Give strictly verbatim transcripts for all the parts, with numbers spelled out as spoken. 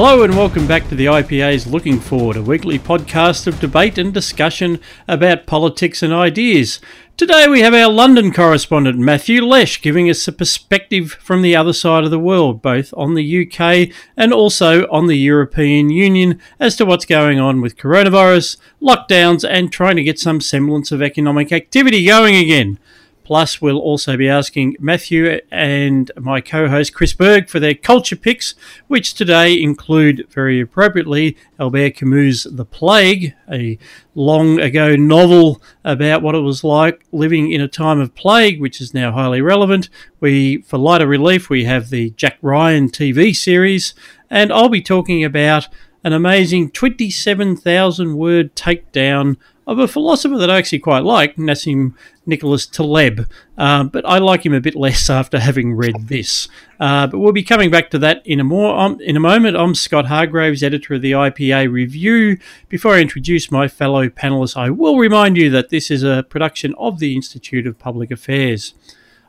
Hello and welcome back to the I P A's Looking Forward, a weekly podcast of debate and discussion about politics and ideas. Today we have our London correspondent Matthew Lesh giving us a perspective from the other side of the world, both on the U K and also on the European Union, as to what's going on with coronavirus, lockdowns and trying to get some semblance of economic activity going again. Plus, we'll also be asking Matthew and my co-host Chris Berg for their culture picks, which today include, very appropriately, Albert Camus' The Plague, a long ago novel about what it was like living in a time of plague, which is now highly relevant. We, for lighter relief, we have the Jack Ryan T V series, and I'll be talking about an amazing twenty-seven thousand word takedown of a philosopher that I actually quite like, Nassim Nicholas Taleb, uh, but I like him a bit less after having read this. Uh, but we'll be coming back to that in a more um, in a moment. I'm Scott Hargreaves, editor of the I P A Review. Before I introduce my fellow panellists, I will remind you that this is a production of the Institute of Public Affairs.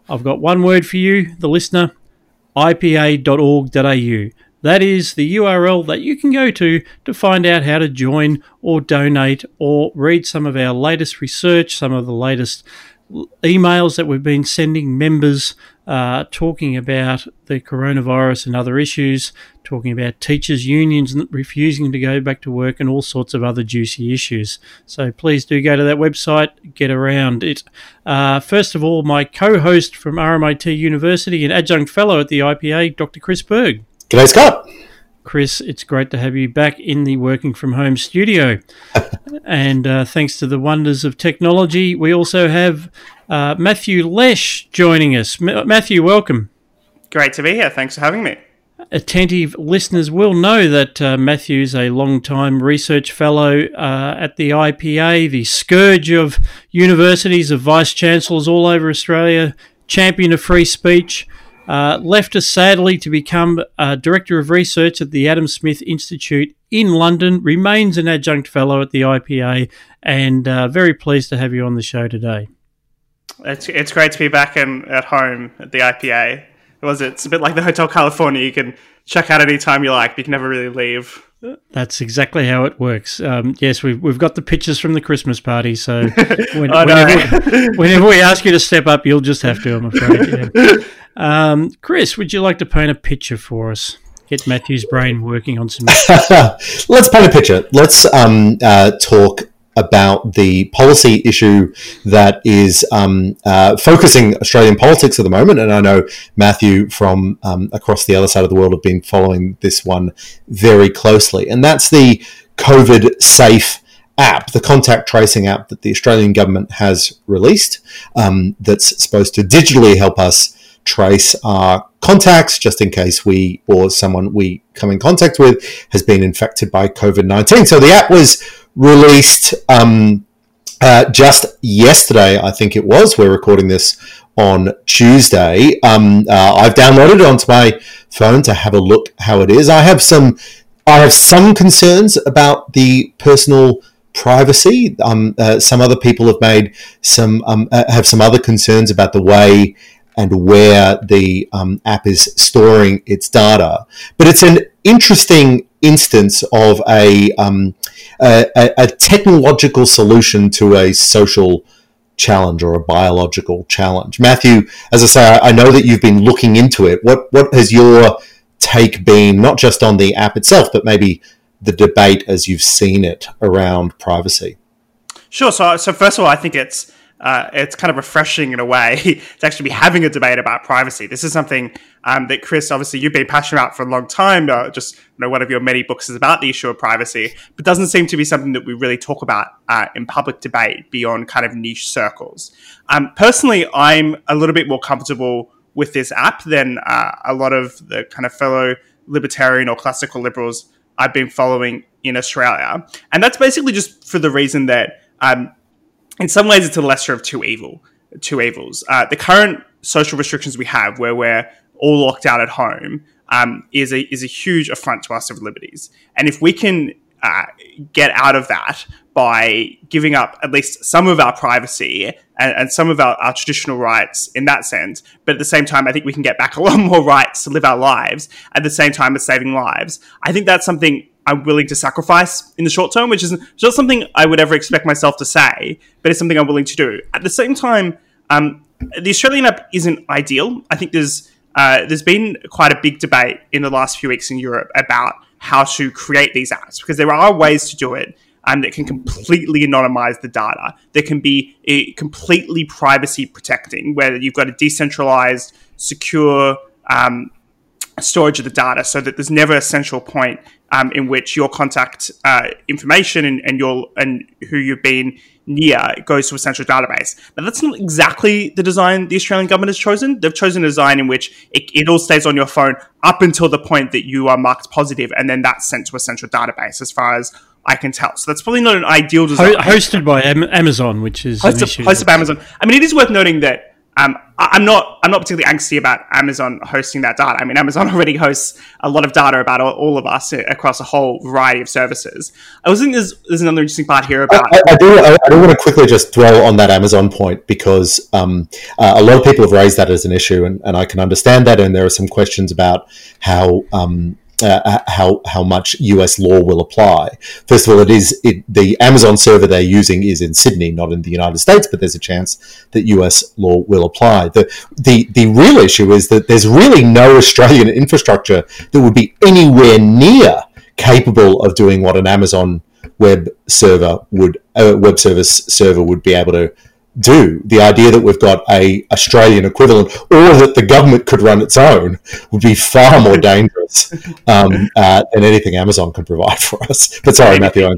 I've got one word for you, the listener, I P A dot org dot A U. That is the U R L that you can go to to find out how to join or donate or read some of our latest research, some of the latest emails that we've been sending members uh, talking about the coronavirus and other issues, talking about teachers' unions refusing to go back to work and all sorts of other juicy issues. So please do go to that website, get around it. Uh, first of all, my co-host from R M I T University and adjunct fellow at the I P A, Doctor Chris Berg. G'day, Scott. Chris, it's great to have you back in the Working From Home studio. and uh, thanks to the wonders of technology, we also have uh, Matthew Lesh joining us. M- Matthew, welcome. Great to be here. Thanks for having me. Attentive listeners will know that uh, Matthew's a long-time research fellow uh, at the I P A, the scourge of universities, of vice-chancellors all over Australia, champion of free speech. Uh, left us, sadly, to become uh, Director of Research at the Adam Smith Institute in London, remains an adjunct fellow at the I P A, and uh, very pleased to have you on the show today. It's it's great to be back in, at home at the I P A. It was, it's a bit like the Hotel California. You can check out any time you like, but you can never really leave. That's exactly how it works. Um, yes, we've we've got the pictures from the Christmas party, so when, oh, no. whenever, whenever we ask you to step up, you'll just have to, I'm afraid. Yeah. Um, Chris, would you like to paint a picture for us? Get Matthew's brain working on some... Let's paint a picture. Let's um, uh, talk about the policy issue that is um, uh, focusing Australian politics at the moment. And I know Matthew from um, across the other side of the world have been following this one very closely. And that's the COVID Safe app, the contact tracing app that the Australian government has released, um, that's supposed to digitally help us trace our contacts, just in case we or someone we come in contact with has been infected by COVID nineteen. So the app was released um, uh, just yesterday, I think it was. We're recording this on Tuesday. Um, uh, I've downloaded it onto my phone to have a look how it is. I have some, I have some concerns about the personal privacy. Um, uh, some other people have made some um, uh, have some other concerns about the way and where the um, app is storing its data. But it's an interesting instance of a, um, a, a technological solution to a social challenge or a biological challenge. Matthew, as I say, I know that you've been looking into it. What, what has your take been, not just on the app itself, but maybe the debate as you've seen it around privacy? Sure. So, so first of all, I think it's, Uh, it's kind of refreshing in a way to actually be having a debate about privacy. This is something um, that, Chris, obviously you've been passionate about for a long time. Uh, just you know, one of your many books is about the issue of privacy, but doesn't seem to be something that we really talk about uh, in public debate beyond kind of niche circles. Um, personally, I'm a little bit more comfortable with this app than uh, a lot of the kind of fellow libertarian or classical liberals I've been following in Australia. And that's basically just for the reason that um, in some ways, it's the lesser of two evil, two evils. Uh, the current social restrictions we have, where we're all locked down at home, um, is a is a huge affront to our civil liberties. And if we can uh, get out of that by giving up at least some of our privacy and, and some of our, our traditional rights in that sense. But at the same time, I think we can get back a lot more rights to live our lives at the same time as saving lives. I think that's something I'm willing to sacrifice in the short term, which is not something I would ever expect myself to say, but it's something I'm willing to do. At the same time, um, the Australian app isn't ideal. I think there's uh, there's been quite a big debate in the last few weeks in Europe about how to create these apps, because there are ways to do it um, that can completely anonymize the data. There can be a completely privacy protecting, where you've got a decentralized, secure um, storage of the data so that there's never a central point um, in which your contact uh, information and, and your and who you've been near goes to a central database. Now, that's not exactly the design the Australian government has chosen. They've chosen a design in which it, it all stays on your phone up until the point that you are marked positive, and then that's sent to a central database, as far as I can tell. So that's probably not an ideal design. Hosted by Amazon, which is hosted, an issue. Hosted by Amazon. I mean, it is worth noting that Um, I'm not. I'm not particularly angsty about Amazon hosting that data. I mean, Amazon already hosts a lot of data about all, all of us across a whole variety of services. I was thinking there's, there's another interesting part here about. I, I, I do. I, I do want to quickly just dwell on that Amazon point, because um, uh, a lot of people have raised that as an issue, and, and I can understand that. And there are some questions about how. Um, Uh, how how much U S law will apply. First of all, it is it, the Amazon server they're using is in Sydney, not in the United States, but there's a chance that U S law will apply. The the the real issue is that there's really no Australian infrastructure that would be anywhere near capable of doing what an Amazon web server would uh, web service server would be able to do. The idea that we've got a Australian equivalent, or that the government could run its own, would be far more dangerous um, uh, than anything Amazon could provide for us. But sorry, Matthew. I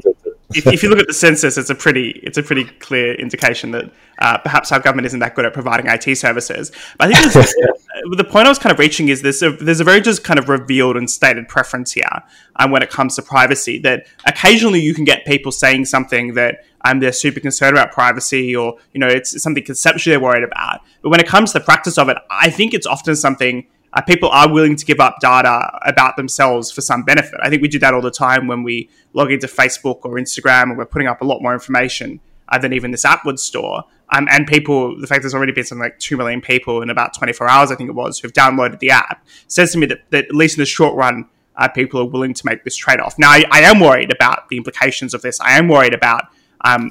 if, if you look at the census, it's a pretty it's a pretty clear indication that uh, perhaps our government isn't that good at providing I T services. But I think there's, uh, the point I was kind of reaching is this: there's, there's a very just kind of revealed and stated preference here, um, when it comes to privacy. That occasionally you can get people saying something that. Um, they're super concerned about privacy, or, you know, it's something conceptually they're worried about. But when it comes to the practice of it, I think it's often something uh, people are willing to give up data about themselves for some benefit. I think we do that all the time when we log into Facebook or Instagram, and we're putting up a lot more information uh, than even this app would store. Um, and people, the fact there's already been something like two million people in about twenty-four hours, I think it was, who've downloaded the app, says to me that, that at least in the short run, uh, people are willing to make this trade-off. Now, I, I am worried about the implications of this. I am worried about Um,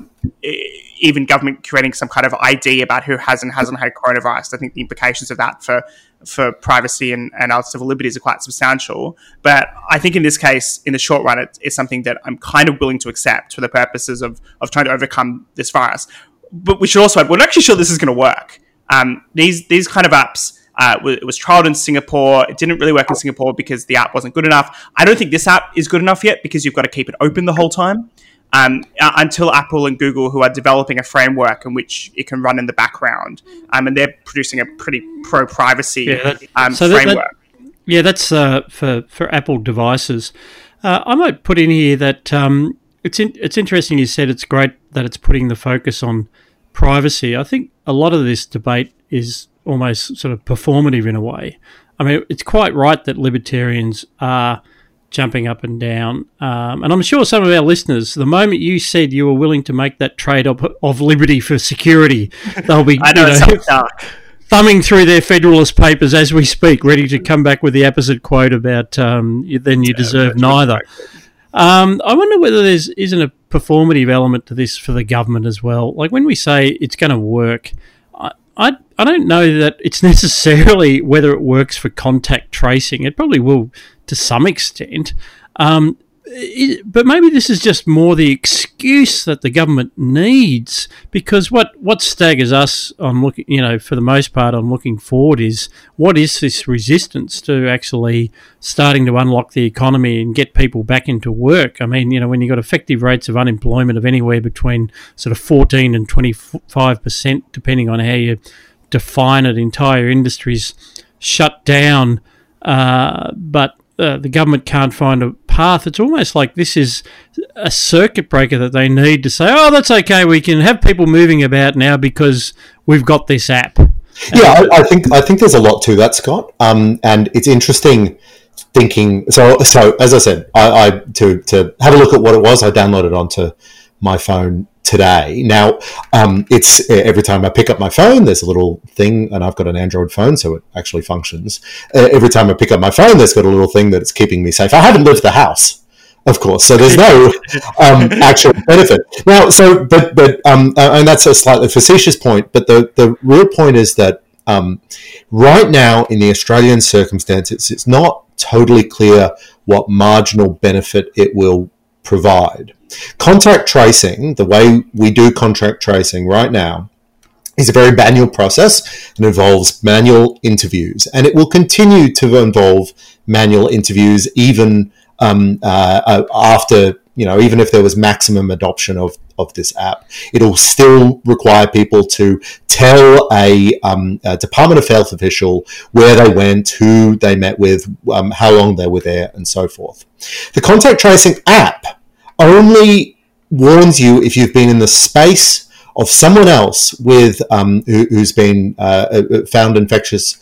even government creating some kind of I D about who has and hasn't had coronavirus. I think the implications of that for for privacy and, and our civil liberties are quite substantial. But I think in this case, in the short run, it, it's something that I'm kind of willing to accept for the purposes of, of trying to overcome this virus. But we should also add, we're not actually sure this is going to work. Um, these, these kind of apps... Uh, it was trialed in Singapore. It didn't really work in Singapore because the app wasn't good enough. I don't think this app is good enough yet, because you've got to keep it open the whole time um, until Apple and Google, who are developing a framework in which it can run in the background, um, and they're producing a pretty pro-privacy yeah, that, um, so framework. That, that, yeah, that's uh, for, for Apple devices. Uh, I might put in here that um, it's in, it's interesting you said it's great that it's putting the focus on privacy. I think a lot of this debate is... almost sort of performative in a way. I mean, it's quite right that libertarians are jumping up and down. Um, and I'm sure some of our listeners, the moment you said you were willing to make that trade of, of liberty for security, they'll be I know, you know, it's so dark. Thumbing through their Federalist papers as we speak, ready to come back with the opposite quote about um, then you yeah, deserve neither. Um, I wonder whether there's isn't a performative element to this for the government as well. Like when we say it's going to work, I, I don't know that it's necessarily whether it works for contact tracing. It probably will to some extent. Um, it, but maybe this is just more the excuse that the government needs, because what, what staggers us on looking, you know, for the most part on looking forward is what is this resistance to actually starting to unlock the economy and get people back into work? I mean, you know, when you've got effective rates of unemployment of anywhere between sort of fourteen and twenty-five percent, depending on how you define it, entire industries shut down, uh, but Uh, the government can't find a path. It's almost like this is a circuit breaker that they need to say, oh, that's okay, we can have people moving about now because we've got this app. And yeah, I, I think I think there's a lot to that, Scott. Um, and it's interesting thinking. So, so as I said, I, I to to have a look at what it was. I downloaded onto my phone today. Now, um, it's every time I pick up my phone, there's a little thing, and I've got an Android phone, so it actually functions. Uh, every time I pick up my phone, there's got a little thing that's keeping me safe. I haven't left the house, of course, so there's no um, actual benefit. Now, so, but, but, um, and that's a slightly facetious point, but the, the real point is that um, right now in the Australian circumstances, it's not totally clear what marginal benefit it will provide. Contact tracing, the way we do contact tracing right now, is a very manual process and involves manual interviews, and it will continue to involve manual interviews even Um, uh, after, you know, even if there was maximum adoption of, of this app, it'll still require people to tell a, um, a Department of Health official where they went, who they met with, um, how long they were there, and so forth. The contact tracing app only warns you if you've been in the space of someone else with um, who, who's been uh, found infectious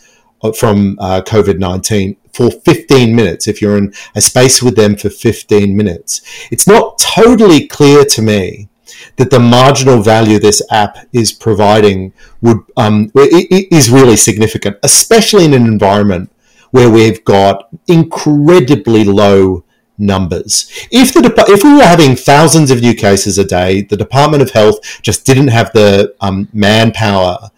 from uh, COVID nineteen for fifteen minutes, if you're in a space with them for fifteen minutes. It's not totally clear to me that the marginal value this app is providing would um, is really significant, especially in an environment where we've got incredibly low numbers. If the de- if we were having thousands of new cases a day, the Department of Health just didn't have the um, manpower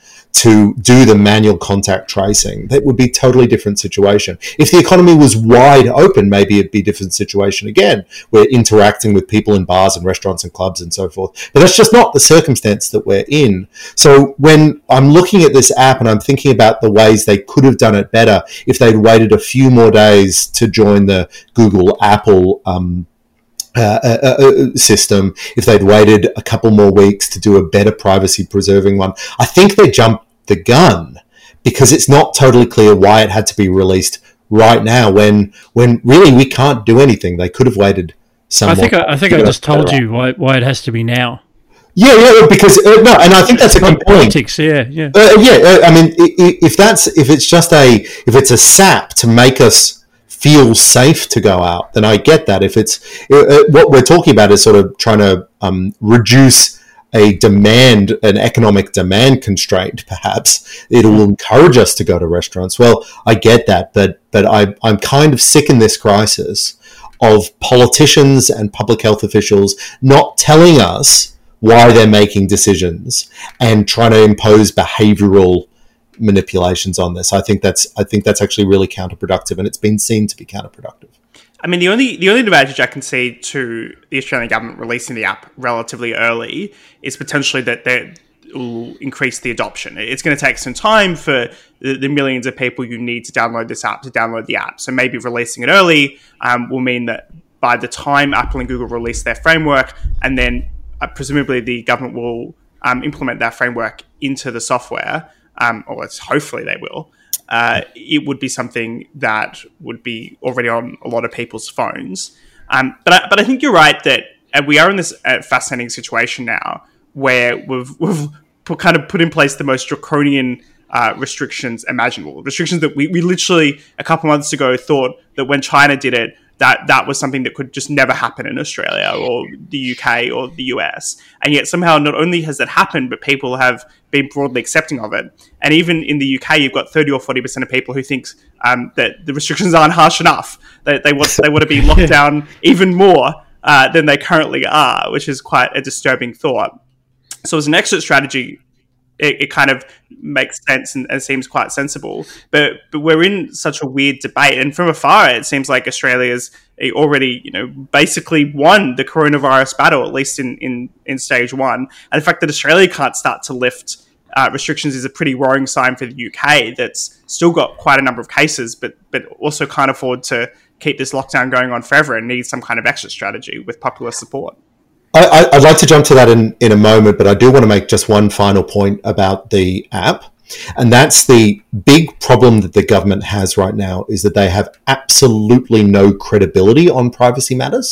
to do the manual contact tracing. That would be a totally different situation. If the economy was wide open, maybe it'd be a different situation again. We're interacting with people in bars and restaurants and clubs and so forth. But that's just not the circumstance that we're in. So when I'm looking at this app and I'm thinking about the ways they could have done it better if they'd waited a few more days to join the Google, Apple um Uh, uh, uh, system, if they'd waited a couple more weeks to do a better privacy-preserving one. I think they jumped the gun because it's not totally clear why it had to be released right now when when really we can't do anything. They could have waited somewhat. I think I, I, think I just told you why, why it has to be now. Yeah, yeah, because uh, no, and I think that's a good point. Politics, yeah, yeah. Uh, yeah, uh, I mean, if that's if it's just a if it's a sap to make us feel safe to go out, then I get that. If it's uh, what we're talking about is sort of trying to um, reduce a demand, an economic demand constraint, perhaps it'll encourage us to go to restaurants. Well, I get that, but but I, I'm kind of sick in this crisis of politicians and public health officials not telling us why they're making decisions and trying to impose behavioural manipulations on this. I think that's I think that's actually really counterproductive, and it's been seen to be counterproductive. I mean, the only the only advantage I can see to the Australian government releasing the app relatively early is potentially that they will increase the adoption. It's going to take some time for the, the millions of people you need to download this app to download the app. So maybe releasing it early um, will mean that by the time Apple and Google release their framework, and then uh, presumably the government will um, implement that framework into the software. Um, or it's hopefully they will, uh, it would be something that would be already on a lot of people's phones. Um, but, I, but I think you're right that we are in this fascinating situation now where we've, we've put, kind of put in place the most draconian uh, restrictions imaginable. Restrictions that we, we literally a couple months ago thought that when China did it, that that was something that could just never happen in Australia or the U K or the U S. And yet somehow not only has that happened, but people have been broadly accepting of it. And even in the U K, you've got thirty or forty percent of people who think um, that the restrictions aren't harsh enough, that they want, they want to be locked down even more uh, than they currently are, which is quite a disturbing thought. So as an exit strategy, it, it kind of makes sense and, and seems quite sensible. But but we're in such a weird debate. And from afar, it seems like Australia's already, you know, basically won the coronavirus battle, at least in, in, in stage one. And the fact that Australia can't start to lift uh, restrictions is a pretty worrying sign for the U K that's still got quite a number of cases, but but also can't afford to keep this lockdown going on forever and needs some kind of exit strategy with popular support. I, I'd like to jump to that in, in a moment, but I do want to make just one final point about the app. And that's the big problem that the government has right now is that they have absolutely no credibility on privacy matters.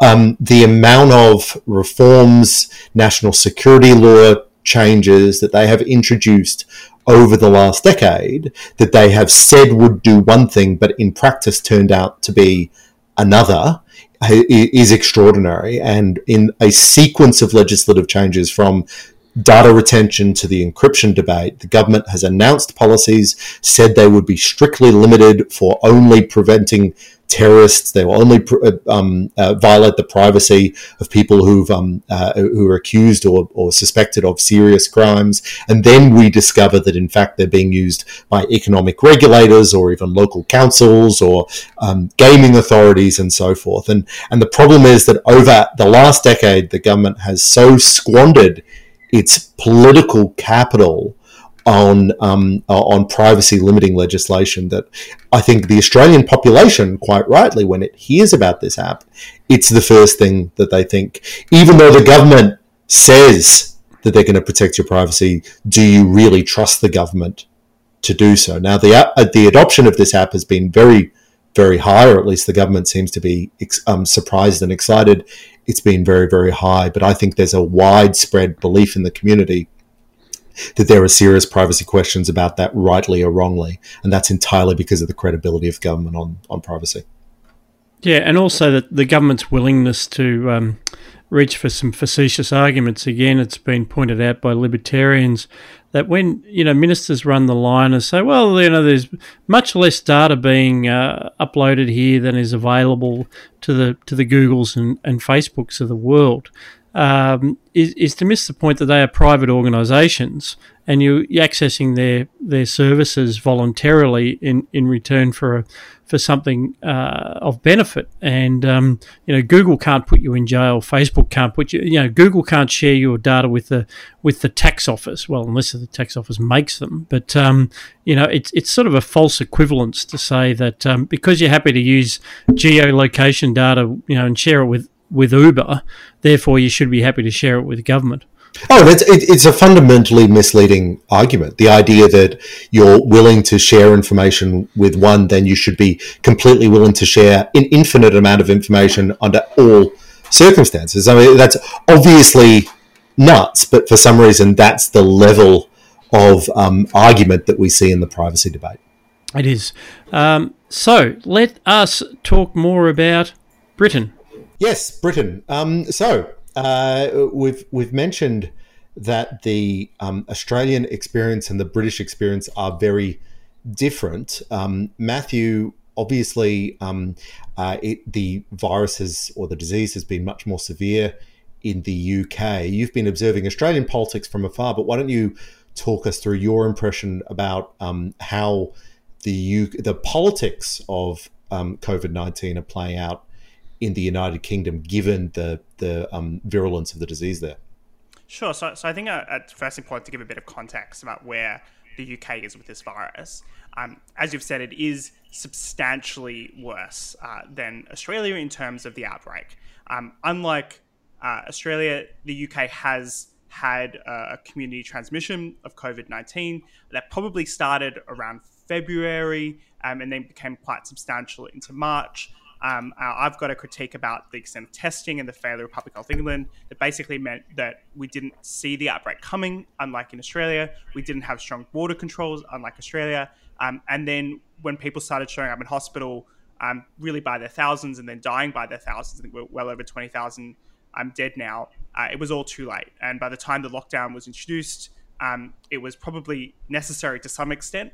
Um, the amount of reforms, national security law changes that they have introduced over the last decade that they have said would do one thing, but in practice turned out to be another is extraordinary. And in a sequence of legislative changes from data retention to the encryption debate, the government has announced policies, said they would be strictly limited for only preventing terrorists. They will only um, uh, violate the privacy of people who've um, uh, who are accused or, or suspected of serious crimes. And then we discover that, in fact, they're being used by economic regulators or even local councils or um, gaming authorities and so forth. And, and the problem is that over the last decade, the government has so squandered its political capital on um, on privacy limiting legislation that I think the Australian population, quite rightly, when it hears about this app, it's the first thing that they think. Even though the government says that they're going to protect your privacy, do you really trust the government to do so? Now, the uh, the adoption of this app has been very, very high, or at least the government seems to be um, surprised and excited. It's been very, very high, but I think there's a widespread belief in the community that there are serious privacy questions about that, rightly or wrongly, and that's entirely because of the credibility of government on, on privacy. Yeah, and also the, the government's willingness to um, reach for some facetious arguments. Again, it's been pointed out by libertarians that when, you know, ministers run the line and say, well, you know, there's much less data being uh, uploaded here than is available to the to the Googles and, and Facebooks of the world, um, is, is to miss the point that they are private organisations and you, you're accessing their, their services voluntarily in, in return for a, for something uh, of benefit. And, um, you know, Google can't put you in jail. Facebook can't put you, you know, Google can't share your data with the with the tax office. Well, unless the tax office makes them. But, um, you know, it's it's sort of a false equivalence to say that um, because you're happy to use geolocation data, you know, and share it with, with Uber, therefore you should be happy to share it with government. Oh, that's, it, it's a fundamentally misleading argument. The idea that you're willing to share information with one, then you should be completely willing to share an infinite amount of information under all circumstances. I mean, that's obviously nuts, but for some reason, that's the level of um, argument that we see in the privacy debate. It is. Um, so let us talk more about Britain. Yes, Britain. Um, so... Uh, we've we've mentioned that the um, Australian experience and the British experience are very different. Um, Matthew, obviously, um, uh, it, the virus has, or the disease has been much more severe in the U K. You've been observing Australian politics from afar, but why don't you talk us through your impression about um, how the U- the politics of um, COVID nineteen are playing out in the United Kingdom, given the the um, virulence of the disease there? Sure. So, so I think uh, it's first important to give a bit of context about where the U K is with this virus. Um, as you've said, it is substantially worse uh, than Australia in terms of the outbreak. Um, unlike uh, Australia, the U K has had a community transmission of COVID nineteen that probably started around February um, and then became quite substantial into March. Um, I've got a critique about the extent of testing and the failure of Public Health England that basically meant that we didn't see the outbreak coming, unlike in Australia. We didn't have strong border controls, unlike Australia. Um, and then when people started showing up in hospital, um, really by their thousands and then dying by their thousands, I think we're well over twenty thousand um, dead now, uh, it was all too late. And by the time the lockdown was introduced, um, it was probably necessary to some extent.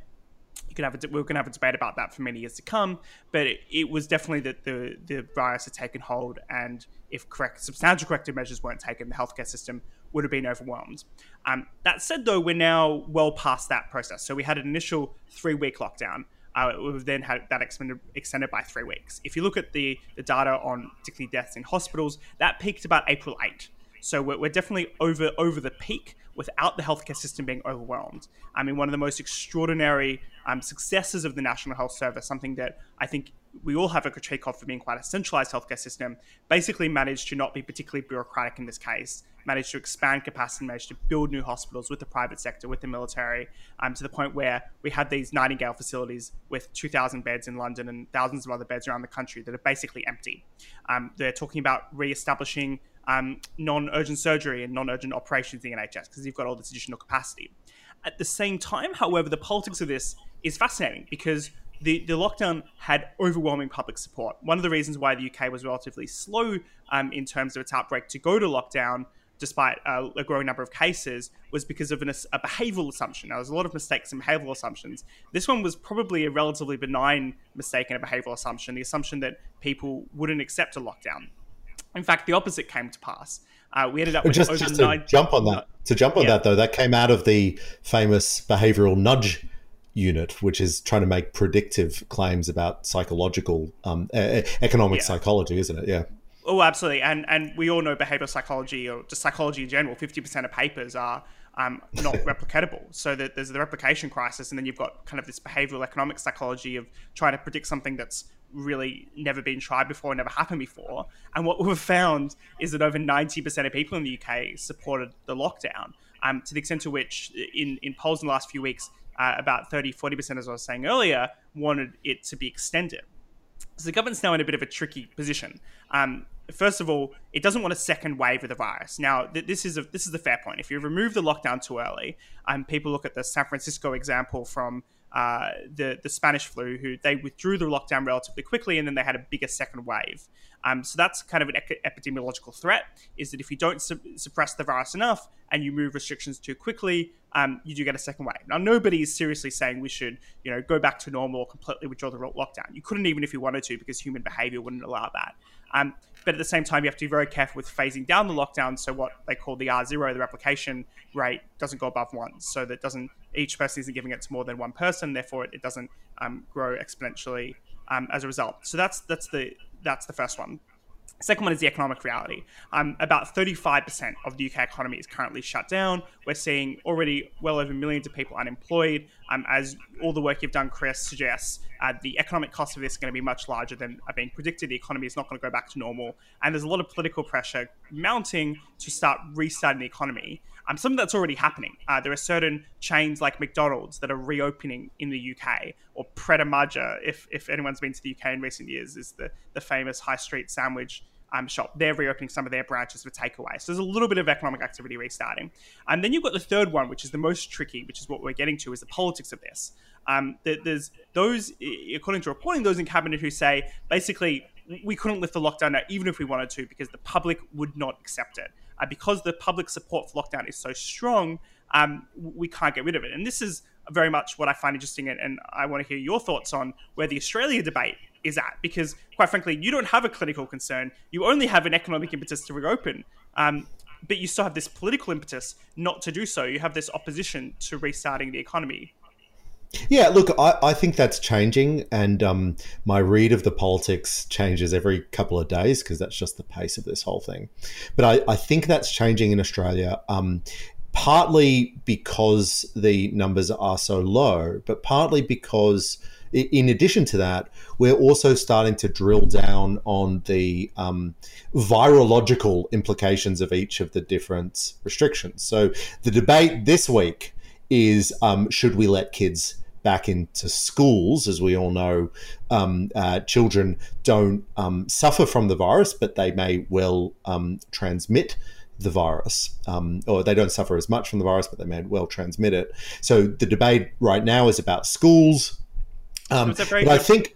You can have a, we can have a debate about that for many years to come, but it, it was definitely that the, the virus had taken hold, and if correct, substantial corrective measures weren't taken, the healthcare system would have been overwhelmed. Um, that said, though, we're now well past that process. So we had an initial three-week lockdown. Uh, we've then had that extended, extended by three weeks. If you look at the, the data on particularly deaths in hospitals, that peaked about April eighth. So we're, we're definitely over over the peak without the healthcare system being overwhelmed. I mean, one of the most extraordinary um, successes of the National Health Service, something that I think we all have a critique of for being quite a centralised healthcare system, basically managed to not be particularly bureaucratic in this case, managed to expand capacity, managed to build new hospitals with the private sector, with the military, um, to the point where we had these Nightingale facilities with two thousand beds in London and thousands of other beds around the country that are basically empty. Um, they're talking about re-establishing Um, non-urgent surgery and non-urgent operations in the N H S because you've got all this additional capacity. At the same time, however, the politics of this is fascinating because the, the lockdown had overwhelming public support. One of the reasons why the U K was relatively slow um, in terms of its outbreak to go to lockdown, despite uh, a growing number of cases, was because of an, a behavioural assumption. Now, there's a lot of mistakes in behavioural assumptions. This one was probably a relatively benign mistake in a behavioural assumption, the assumption that people wouldn't accept a lockdown. In fact, the opposite came to pass. Uh, we ended up with just, over just to nine... jump on that. To jump on yeah. that, though, that came out of the famous behavioural nudge unit, which is trying to make predictive claims about psychological, um, e- economic yeah. psychology, isn't it? Yeah. Oh, absolutely. And and we all know behavioral psychology, or just psychology in general, fifty percent of papers are um, not replicatable. So that there's the replication crisis, and then you've got kind of this behavioral economic psychology of trying to predict something that's really never been tried before, never happened before. And what we've found is that over ninety percent of people in the U K supported the lockdown, um, to the extent to which in, in polls in the last few weeks, uh, about thirty, forty percent, as I was saying earlier, wanted it to be extended. So the government's now in a bit of a tricky position. Um, First of all, it doesn't want a second wave of the virus. Now, th- this is a this is the fair point. If you remove the lockdown too early, um, people look at the San Francisco example from uh, the the Spanish flu, who they withdrew the lockdown relatively quickly, and then they had a bigger second wave. Um, so that's kind of an ec- epidemiological threat: is that if you don't su- suppress the virus enough and you move restrictions too quickly, um, you do get a second wave. Now, nobody is seriously saying we should, you know, go back to normal or completely withdraw the lockdown. You couldn't even if you wanted to, because human behavior wouldn't allow that. Um, but at the same time, you have to be very careful with phasing down the lockdown. So what they call the R zero, the replication rate, doesn't go above one. So that doesn't, each person isn't giving it to more than one person. Therefore, it, it doesn't um, grow exponentially um, as a result. So that's that's the that's the first one. Second one is the economic reality. Um, about thirty-five percent of the U K economy is currently shut down. We're seeing already well over millions of people unemployed. Um, as all the work you've done, Chris, suggests, uh, the economic cost of this is going to be much larger than are being predicted. The economy is not going to go back to normal. And there's a lot of political pressure mounting to start restarting the economy. Um, something that's already happening. Uh, there are certain chains like McDonald's that are reopening in the U K, or Pret a Manger, if if anyone's been to the U K in recent years, is the, the famous high street sandwich um, shop. They're reopening some of their branches for takeaway. So there's a little bit of economic activity restarting. And then you've got the third one, which is the most tricky, which is what we're getting to, is the politics of this. Um, there's those, according to reporting, those in cabinet who say, basically, we couldn't lift the lockdown now, even if we wanted to, because the public would not accept it. Uh, because the public support for lockdown is so strong, um, we can't get rid of it. And this is very much what I find interesting, and, and I want to hear your thoughts on where the Australia debate is at, because, quite frankly, you don't have a clinical concern. You only have an economic impetus to reopen, um, but you still have this political impetus not to do so. You have this opposition to restarting the economy. Yeah, look, I, I think that's changing, and um, my read of the politics changes every couple of days, because that's just the pace of this whole thing. But I, I think that's changing in Australia, um, partly because the numbers are so low, but partly because, in addition to that, we're also starting to drill down on the um, virological implications of each of the different restrictions. So the debate this week is um, should we let kids back into schools? As we all know, um, uh, children don't um, suffer from the virus, but they may well um, transmit the virus, um, or they don't suffer as much from the virus, but they may well transmit it. So the debate right now is about schools. Um, it's a very good I think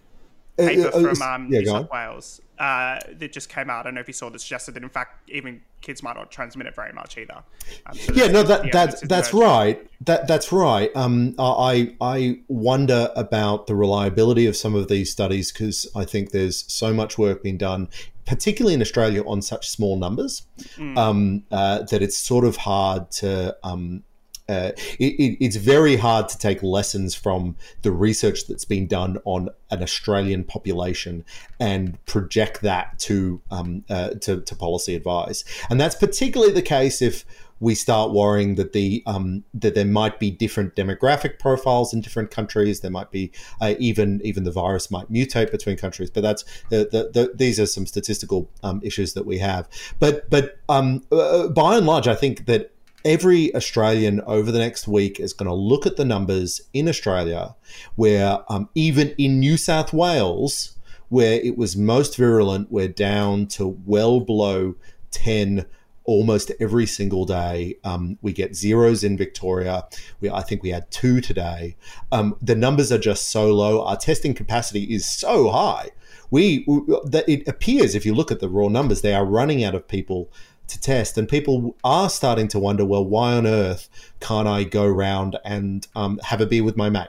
paper uh, uh, from um, yeah, New South Wales uh, that just came out. I don't know if you saw that, suggested that in fact even kids might not transmit it very much either. Um, so yeah, no, that, that that's right. That that's right. Um, I I wonder about the reliability of some of these studies, because I think there's so much work being done, particularly in Australia, on such small numbers, mm. um, uh, that it's sort of hard to. Um, Uh, it, it, it's very hard to take lessons from the research that's been done on an Australian population and project that to, um, uh, to to policy advice. And that's particularly the case if we start worrying that the um, that there might be different demographic profiles in different countries. There might be uh, even even the virus might mutate between countries. But that's the, the, the, these are some statistical um, issues that we have. But but um, uh, by and large, I think that every Australian over the next week is going to look at the numbers in Australia, where um, even in New South Wales, where it was most virulent, we're down to well below ten almost every single day. Um, we get zeros in Victoria. We, I think we had two today. Um, the numbers are just so low. Our testing capacity is so high. We, that it appears, if you look at the raw numbers, they are running out of people to test, and people are starting to wonder, well, why on earth can't I go round and um, have a beer with my mate?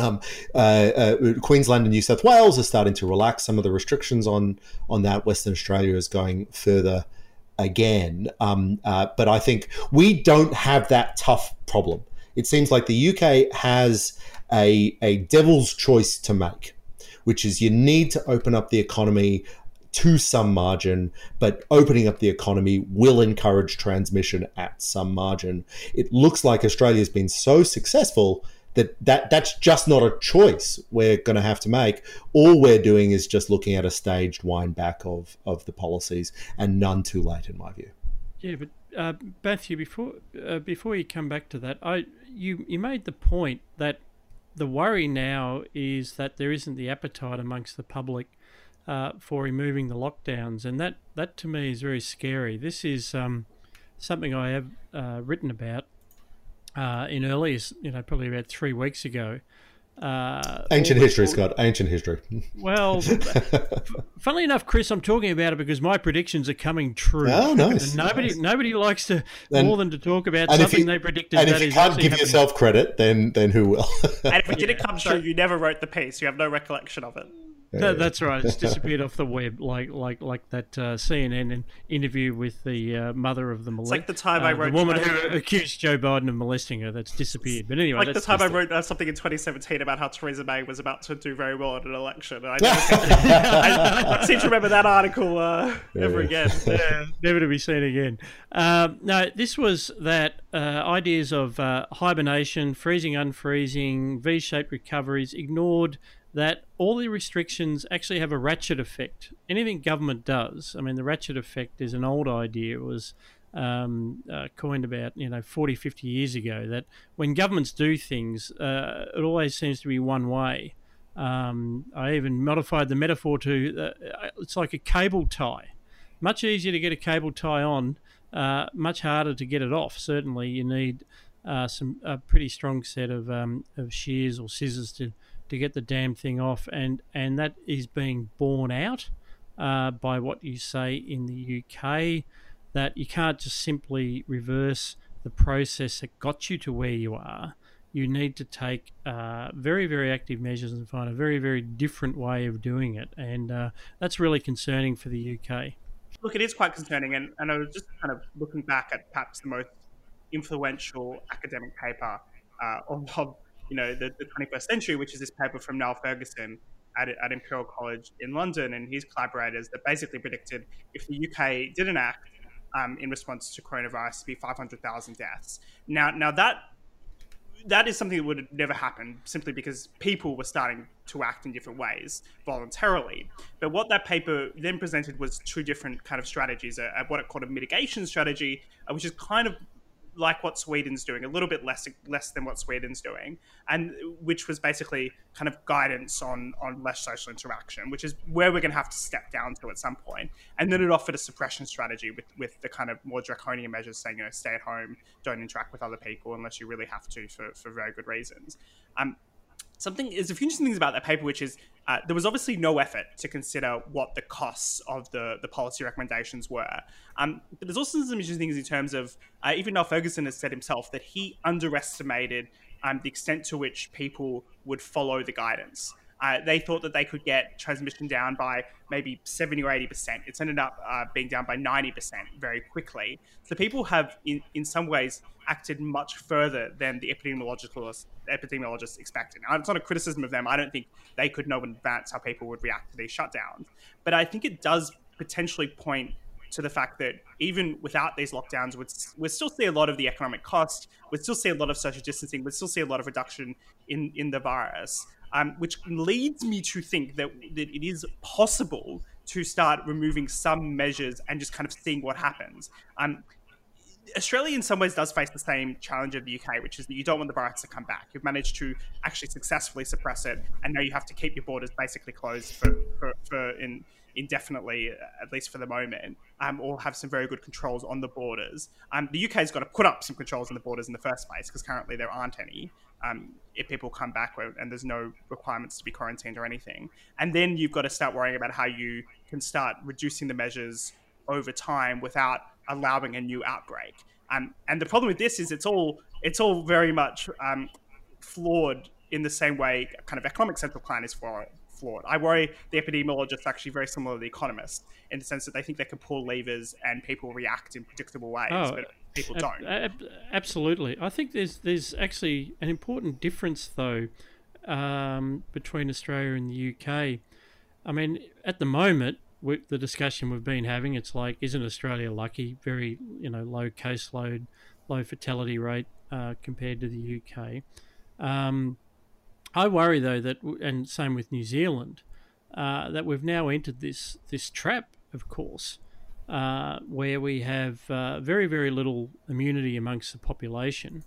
Um, uh, uh, Queensland and New South Wales are starting to relax some of the restrictions on on that. Western Australia is going further again. Um, uh, but I think we don't have that tough problem. It seems like the U K has a, a devil's choice to make, which is you need to open up the economy to some margin, but opening up the economy will encourage transmission at some margin. It looks like Australia's been so successful that, that that's just not a choice we're going to have to make. All we're doing is just looking at a staged wind back of, of the policies, and none too late in my view. Yeah, but uh, Matthew, before uh, before you come back to that, I you, you made the point that the worry now is that there isn't the appetite amongst the public Uh, for removing the lockdowns, and that that to me is very scary. This is um, something I have uh, written about uh, in earlier, you know, probably about three weeks ago. Uh, ancient history, or, Scott. Ancient history. Well, funnily enough, Chris, I'm talking about it because my predictions are coming true. Oh, nice. And nobody, nice. nobody likes to and, more than to talk about something you, they predicted. And that if you is can't give happening. yourself credit, then then who will? And if it didn't yeah. come true, you never wrote the piece. You have no recollection of it. No, that's right. It's disappeared off the web, like like like that uh, C N N interview with the uh, mother of the molest. It's like the time uh, I wrote the woman who accused Joe Biden of molesting her. That's disappeared. But anyway, like that's the time distant. I wrote uh, something in twenty seventeen about how Theresa May was about to do very well in an election. And I, never seem to, I, I seem to remember that article uh, yeah. ever again. Yeah, never to be seen again. Um, no, this was that uh, ideas of uh, hibernation, freezing, unfreezing, V-shaped recoveries, ignored. That all the restrictions actually have a ratchet effect. Anything government does, I mean, the ratchet effect is an old idea. It was um, uh, coined about, you know, forty, fifty years ago, that when governments do things, uh, it always seems to be one way. Um, I even modified the metaphor to uh, it's like a cable tie. Much easier to get a cable tie on, uh, much harder to get it off. Certainly you need uh, some a pretty strong set of, um, of shears or scissors to... to get the damn thing off, and and that is being borne out uh, by what you say in the U K, that you can't just simply reverse the process that got you to where you are. You need to take uh, very, very active measures and find a very, very different way of doing it, and uh, that's really concerning for the U K. Look, it is quite concerning, and, and I was just kind of looking back at perhaps the most influential academic paper uh, of, of you know, the, the twenty-first century, which is this paper from Neil Ferguson at, at Imperial College in London and his collaborators that basically predicted if the U K didn't act um, in response to coronavirus, it'd be five hundred thousand deaths. Now, now that that is something that would have never happened simply because people were starting to act in different ways voluntarily. But what that paper then presented was two different kind of strategies, a, a, what it called a mitigation strategy, uh, which is kind of like what Sweden's doing, a little bit less less than what Sweden's doing, and which was basically kind of guidance on, on less social interaction, which is where we're going to have to step down to at some point. And then it offered a suppression strategy with, with the kind of more draconian measures saying, you know, stay at home, don't interact with other people unless you really have to for, for very good reasons. Um, something is a few interesting things about that paper, which is uh, there was obviously no effort to consider what the costs of the, the policy recommendations were. Um, but there's also some interesting things in terms of uh, even Neil Ferguson has said himself that he underestimated um, the extent to which people would follow the guidance. Uh, they thought that they could get transmission down by maybe seventy or eighty percent. It's ended up uh, being down by ninety percent very quickly. So people have, in, in some ways, acted much further than the epidemiological epidemiologists expected. Now, it's not a criticism of them. I don't think they could know in advance how people would react to these shutdowns. But I think it does potentially point to the fact that even without these lockdowns, we'd, we'd still see a lot of the economic cost, we'd still see a lot of social distancing, we'd still see a lot of reduction in, in the virus. Um, which leads me to think that, that it is possible to start removing some measures and just kind of seeing what happens. Um, Australia in some ways does face the same challenge of the U K, which is that you don't want the virus to come back. You've managed to actually successfully suppress it, and now you have to keep your borders basically closed for, for, for in, indefinitely, at least for the moment, um, or have some very good controls on the borders. Um, the U K's got to put up some controls on the borders in the first place, because currently there aren't any. Um, if people come back and there's no requirements to be quarantined or anything. And then you've got to start worrying about how you can start reducing the measures over time without allowing a new outbreak. Um, and the problem with this is it's all it's all very much um, flawed in the same way kind of economic central plan is flawed. I worry the epidemiologists are actually very similar to the economists in the sense that they think they can pull levers and people react in predictable ways, oh, but people ab- don't. Ab- absolutely. I think there's there's actually an important difference, though, um, between Australia and the U K. I mean, at the moment, we, the discussion we've been having, it's like, isn't Australia lucky? Very, you know, low caseload, low fatality rate uh, compared to the U K. Um, I worry, though, that, and same with New Zealand, uh, that we've now entered this this trap, of course, uh, where we have uh, very, very little immunity amongst the population,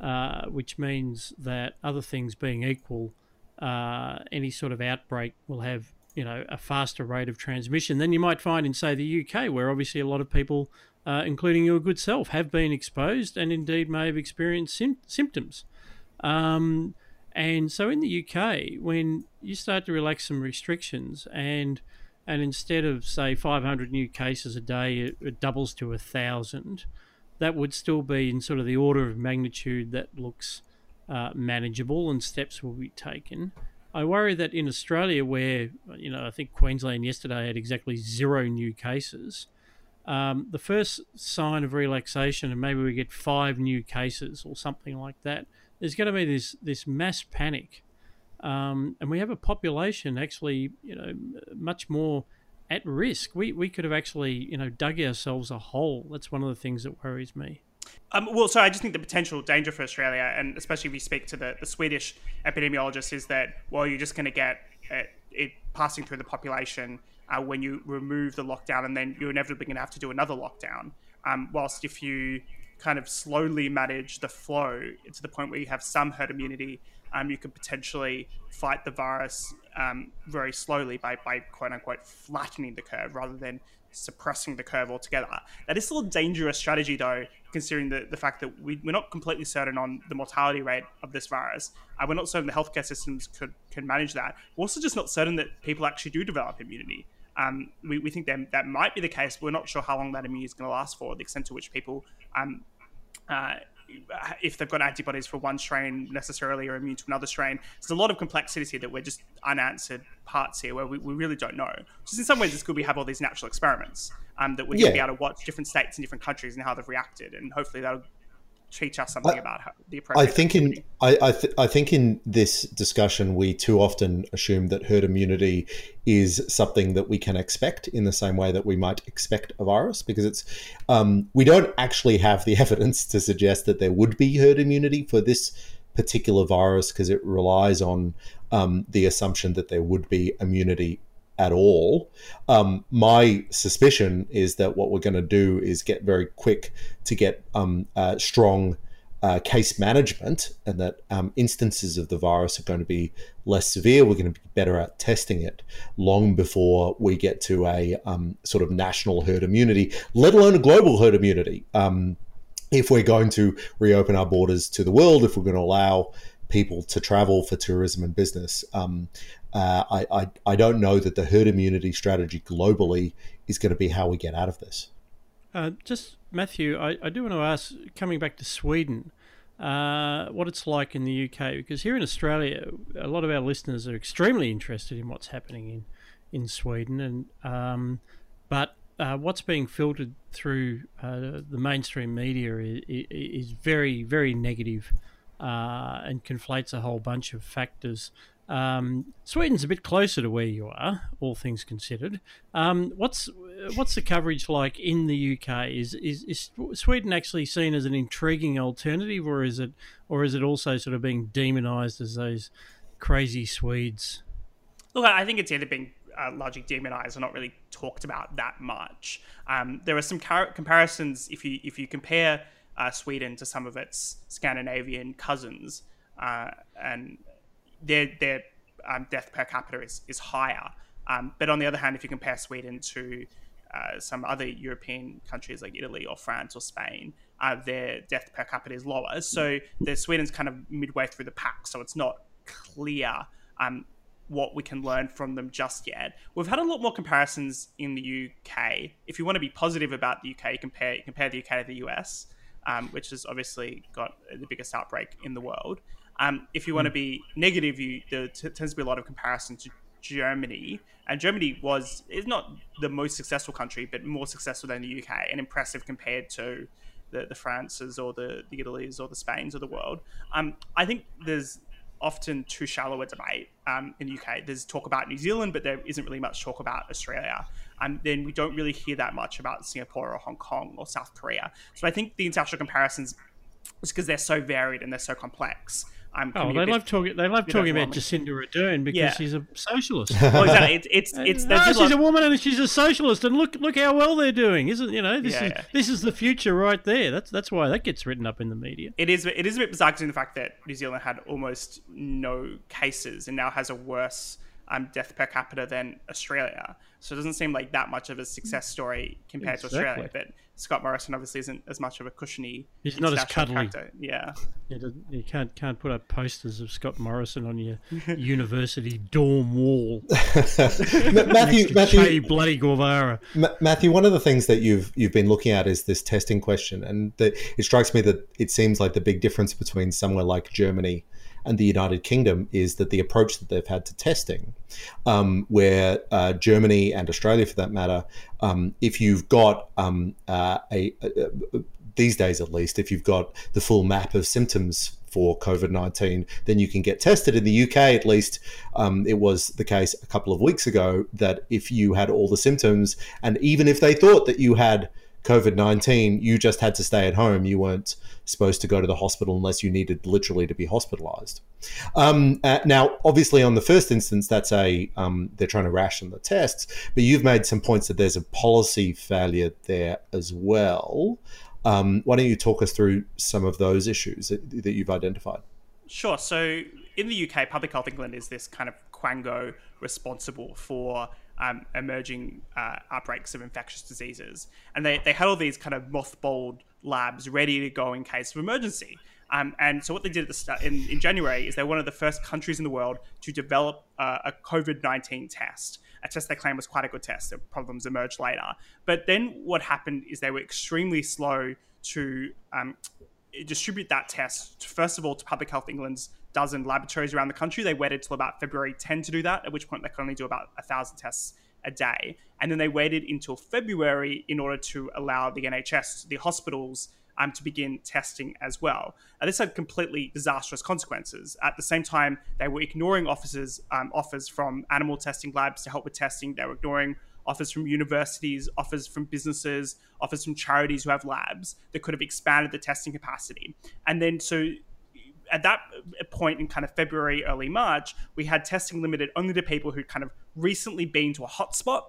uh, which means that other things being equal, uh, any sort of outbreak will have, you know, a faster rate of transmission than you might find in, say, the U K, where obviously a lot of people, uh, including your good self, have been exposed and indeed may have experienced sim- symptoms. Um, and so in the U K, when you start to relax some restrictions and and instead of, say, five hundred new cases a day, it, it doubles to one thousand, that would still be in sort of the order of magnitude that looks uh, manageable and steps will be taken. I worry that in Australia, where, you know, I think Queensland yesterday had exactly zero new cases, um, the first sign of relaxation, and maybe we get five new cases or something like that, there's going to be this this mass panic. Um, and we have a population actually, you know, much more at risk. We, we could have actually, you know, dug ourselves a hole. That's one of the things that worries me. Um, well, so I just think the potential danger for Australia, and especially if you speak to the, the Swedish epidemiologist, is that, well, you're just going to get it, it passing through the population uh, when you remove the lockdown, and then you're inevitably going to have to do another lockdown. Um, whilst if you kind of slowly manage the flow to the point where you have some herd immunity, um, you could potentially fight the virus um, very slowly by, by quote-unquote flattening the curve rather than suppressing the curve altogether. That is still a dangerous strategy, though, considering the, the fact that we, we're not completely certain on the mortality rate of this virus. Uh, we're not certain the healthcare systems could can manage that. We're also just not certain that people actually do develop immunity. Um, we, we think that, that might be the case, but we're not sure how long that immunity is going to last for, the extent to which people, um, uh, if they've got antibodies for one strain necessarily are immune to another strain. There's a lot of complexity here that we're just unanswered parts here where we, we really don't know. Just in some ways, it's good we have all these natural experiments um, that we yeah. can be able to watch different states and different countries and how they've reacted, and hopefully that'll teach us something I, about how the approach. I think in I I, th- I think in this discussion we too often assume that herd immunity is something that we can expect in the same way that we might expect a virus, because it's um, we don't actually have the evidence to suggest that there would be herd immunity for this particular virus, because it relies on um, the assumption that there would be immunity at all. Um, my suspicion is that what we're going to do is get very quick to get um, uh, strong uh, case management, and that um, instances of the virus are going to be less severe. We're going to be better at testing it long before we get to a um, sort of national herd immunity, let alone a global herd immunity. Um, if we're going to reopen our borders to the world, if we're going to allow people to travel for tourism and business, um, Uh, I, I I don't know that the herd immunity strategy globally is going to be how we get out of this. Uh, just, Matthew, I, I do want to ask, coming back to Sweden, uh, what it's like in the U K, because here in Australia, a lot of our listeners are extremely interested in what's happening in, in Sweden, and um, but uh, what's being filtered through uh, the mainstream media is, is very, very negative uh, and conflates a whole bunch of factors. Um, Sweden's a bit closer to where you are, all things considered. Um, what's what's the coverage like in the U K? Is, is is Sweden actually seen as an intriguing alternative, or is it or is it also sort of being demonised as those crazy Swedes? Look, I think it's either being uh, largely demonized or not really talked about that much. Um, there are some comparisons if you if you compare uh, Sweden to some of its Scandinavian cousins, uh, and their their um, death per capita is is higher. Um, but on the other hand, if you compare Sweden to uh, some other European countries like Italy or France or Spain, uh, their death per capita is lower. So the Sweden's kind of midway through the pack, so it's not clear um, what we can learn from them just yet. We've had a lot more comparisons in the U K. If you want to be positive about the U K, compare compare the U K to the U S, um, which has obviously got the biggest outbreak in the world. Um, if you want to be negative, you, there t- tends to be a lot of comparison to Germany, and Germany was is not the most successful country, but more successful than the U K, and impressive compared to the, the Frances or the, the Italies or the Spains of the world. Um, I think there's often too shallow a debate um, in the U K. There's talk about New Zealand, but there isn't really much talk about Australia. And um, then we don't really hear that much about Singapore or Hong Kong or South Korea. So I think the international comparisons is because they're so varied and they're so complex. Um, oh, they love talking. They love talking about Jacinda Ardern because yeah. she's a socialist. Well, exactly. It, it's it's no, she's like... a woman and she's a socialist, and look look how well they're doing, isn't you know? This yeah, is yeah. this is the future right there. That's that's why that gets written up in the media. It is it is a bit bizarre in the fact that New Zealand had almost no cases and now has a worse um, death per capita than Australia. So it doesn't seem like that much of a success story compared exactly. to Australia. But Scott Morrison obviously isn't as much of a cushiony. He's not as cuddly. Character. Yeah. You can't can't put up posters of Scott Morrison on your university dorm wall. Matthew, Matthew, bloody Guevara. Ma- Matthew, one of the things that you've you've been looking at is this testing question, and the, it strikes me that it seems like the big difference between somewhere like Germany and the United Kingdom is that the approach that they've had to testing, um, where uh, Germany and Australia, for that matter, um, if you've got um, uh, a, a, a these days at least, if you've got the full map of symptoms for COVID nineteen, then you can get tested. In the U K, at least, um, it was the case a couple of weeks ago that if you had all the symptoms, and even if they thought that you had COVID nineteen, you just had to stay at home. You weren't supposed to go to the hospital unless you needed literally to be hospitalized. Um, uh, now, obviously, on the first instance, that's a um, they're trying to ration the tests, but you've made some points that there's a policy failure there as well. Um, why don't you talk us through some of those issues that, that you've identified? Sure. So in the U K, Public Health England is this kind of quango responsible for Um, emerging uh, outbreaks of infectious diseases. And they, they had all these kind of mothballed labs ready to go in case of emergency. Um, and so what they did at the start in, in January is they're one of the first countries in the world to develop uh, a COVID nineteen test, a test they claim was quite a good test. The problems emerged later. But then what happened is they were extremely slow to um, distribute that test, first of all, to Public Health England's dozen laboratories around the country. They waited till about February tenth to do that, at which point they could only do about a thousand tests a day. And then they waited until February in order to allow the N H S, the hospitals, um, to begin testing as well. And this had completely disastrous consequences. At the same time, they were ignoring officers, um, offers from animal testing labs to help with testing. They were ignoring offers from universities, offers from businesses, offers from charities who have labs that could have expanded the testing capacity. And then so at that point in kind of February, early March, we had testing limited only to people who'd kind of recently been to a hotspot.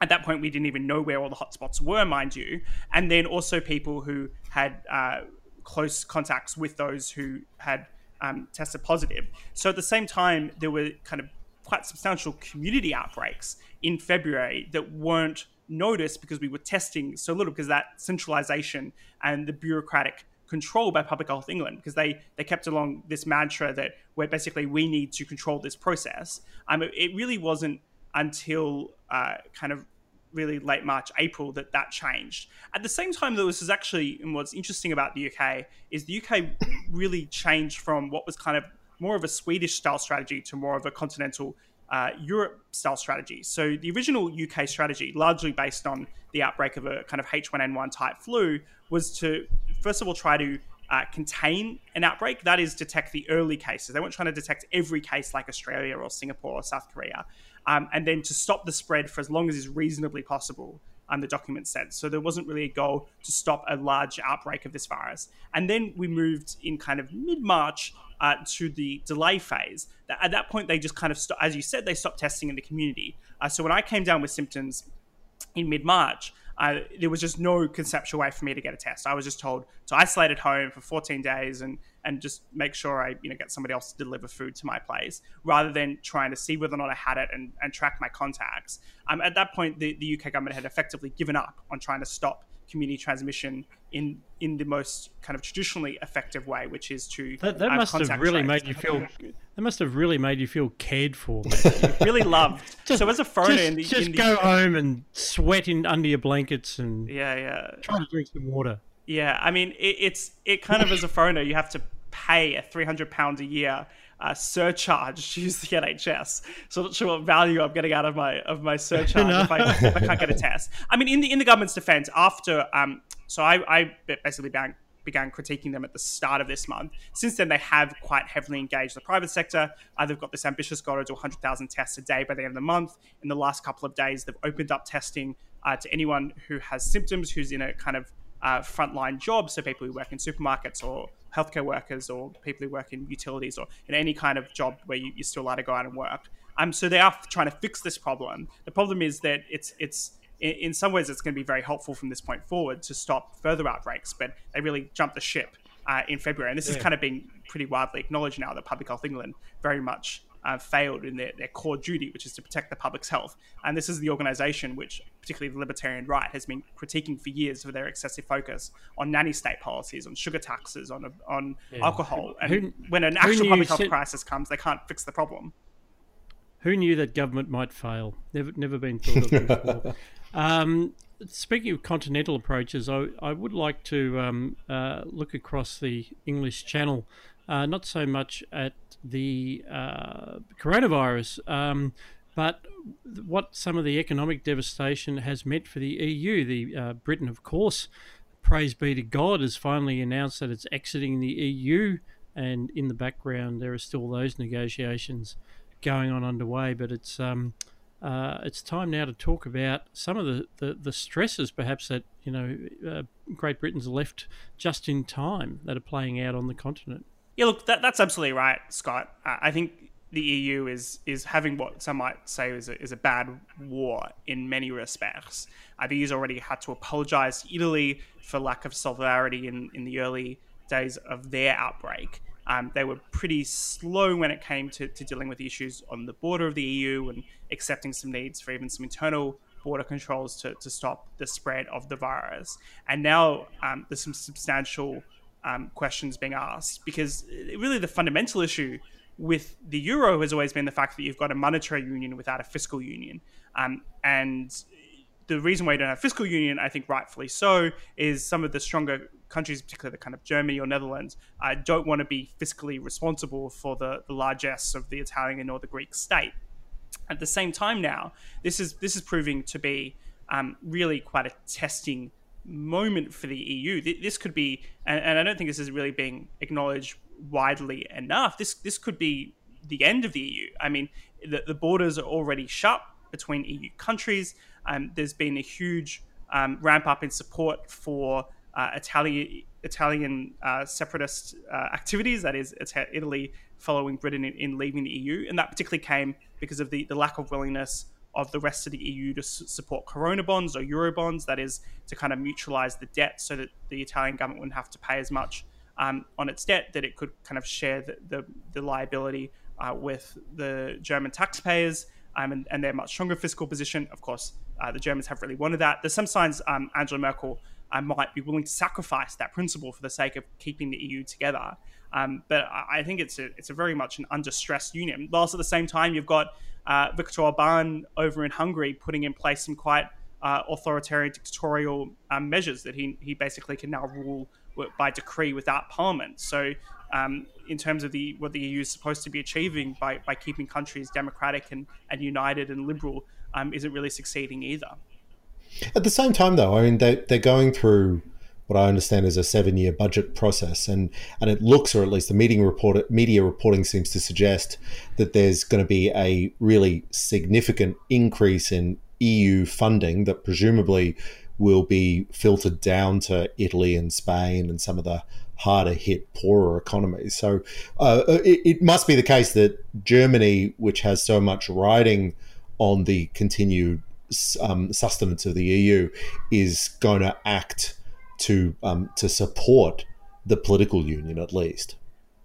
At that point, we didn't even know where all the hotspots were, mind you. And then also people who had uh, close contacts with those who had um, tested positive. So at the same time, there were kind of quite substantial community outbreaks in February that weren't noticed because we were testing so little, because that centralization and the bureaucratic control by Public Health England, because they they kept along this mantra that where basically we need to control this process. Um, it, it really wasn't until uh, kind of really late March, April that that changed. At the same time, though, this is actually, and what's interesting about the U K is the U K really changed from what was kind of more of a Swedish style strategy to more of a continental uh, Europe style strategy. So the original U K strategy, largely based on the outbreak of a kind of H one N one type flu, was to first of all try to uh, contain an outbreak, that is detect the early cases. They weren't trying to detect every case like Australia or Singapore or South Korea, um, and then to stop the spread for as long as is reasonably possible, um, the document said. So there wasn't really a goal to stop a large outbreak of this virus. And then we moved in kind of mid-March uh, to the delay phase. At that point, they just kind of, st- as you said, they stopped testing in the community. Uh, so when I came down with symptoms in mid-March, uh, there was just no conceptual way for me to get a test. I was just told to isolate at home for fourteen days and and just make sure I, you know, get somebody else to deliver food to my place, rather than trying to see whether or not I had it and, and track my contacts. Um, at that point, the, the U K government had effectively given up on trying to stop community transmission in in the most kind of traditionally effective way, which is to that, that uh, must have really trace. made you feel that must have really made you feel cared for, really loved. Just, so as a foreigner, just, in the, just in the, go home and sweat in under your blankets and yeah, yeah, try to drink some water. Yeah, I mean, it, it's it kind of as a foreigner, you have to pay a three hundred pounds a year uh, surcharge to use the N H S. So I'm not sure what value I'm getting out of my of my surcharge no. if, I, if I can't get a test. I mean, in the in the government's defense, after um, so I, I basically began, began critiquing them at the start of this month. Since then, they have quite heavily engaged the private sector. Uh, they've got this ambitious goal to do one hundred thousand tests a day by the end of the month. In the last couple of days, they've opened up testing uh, to anyone who has symptoms, who's in a kind of uh, frontline job, so people who work in supermarkets or healthcare workers or people who work in utilities or in any kind of job where you, you're still allowed to go out and work. Um, so they are trying to fix this problem. The problem is that it's it's in some ways it's going to be very helpful from this point forward to stop further outbreaks, but they really jumped the ship uh, in February. And this yeah. is kind of being pretty widely acknowledged now that Public Health England very much uh, failed in their, their core duty, which is to protect the public's health. And this is the organisation which, particularly the libertarian right, has been critiquing for years for their excessive focus on nanny state policies, on sugar taxes, on on yeah. alcohol. And who, when an actual public health said, crisis comes, they can't fix the problem. Who knew that government might fail? Never, never been thought of before. Um, speaking of continental approaches, I, I would like to um, uh, look across the English Channel, uh, not so much at the uh, coronavirus, um, but what some of the economic devastation has meant for the E U. The uh, Britain, of course, praise be to God, has finally announced that it's exiting the E U, and in the background there are still those negotiations going on underway, but it's... Um, Uh, it's time now to talk about some of the, the, the stresses perhaps that, you know, uh, Great Britain's left just in time that are playing out on the continent. Yeah, look, that, that's absolutely right, Scott. Uh, I think the E U is is having what some might say is a, is a bad war in many respects. Uh, the E U's already had to apologise to Italy for lack of solidarity in, in the early days of their outbreak. Um, they were pretty slow when it came to, to dealing with issues on the border of the E U and accepting some needs for even some internal border controls to, to stop the spread of the virus. And now um, there's some substantial um, questions being asked, because really the fundamental issue with the euro has always been the fact that you've got a monetary union without a fiscal union. Um, and the reason why you don't have fiscal union, I think rightfully so, is some of the stronger countries, particularly the kind of Germany or Netherlands, uh, don't want to be fiscally responsible for the, the largesse of the Italian or the Greek state. At the same time now, this is this is proving to be um, really quite a testing moment for the E U. This could be, and, and I don't think this is really being acknowledged widely enough, this, this could be the end of the E U. I mean, the, the borders are already shut between E U countries. Um, there's been a huge um, ramp up in support for uh, Italian Italian uh, separatist uh, activities, that is Italy following Britain in, in leaving the E U. And that particularly came because of the, the lack of willingness of the rest of the E U to su- support Corona bonds or Euro bonds, that is to kind of mutualise the debt so that the Italian government wouldn't have to pay as much um, on its debt, that it could kind of share the, the, the liability uh, with the German taxpayers. Um, and, and their much stronger fiscal position. Of course, uh, the Germans have really wanted that. There's some signs um, Angela Merkel uh, might be willing to sacrifice that principle for the sake of keeping the E U together. Um, but I, I think it's a, it's a very much an under stress union. Whilst at the same time, you've got uh, Viktor Orban over in Hungary putting in place some quite uh, authoritarian, dictatorial um, measures that he, he basically can now rule by decree without parliament. So um, in terms of the what the E U is supposed to be achieving by, by keeping countries democratic and, and united and liberal, um, isn't really succeeding either. At the same time, though, I mean, they, they're going through what I understand is a seven-year budget process, and, and it looks, or at least the meeting report, media reporting seems to suggest that there's going to be a really significant increase in E U funding that presumably will be filtered down to Italy and Spain and some of the harder hit, poorer economies. So uh, it, it must be the case that Germany, which has so much riding on the continued um, sustenance of the E U, is going to act to um, to support the political union, at least.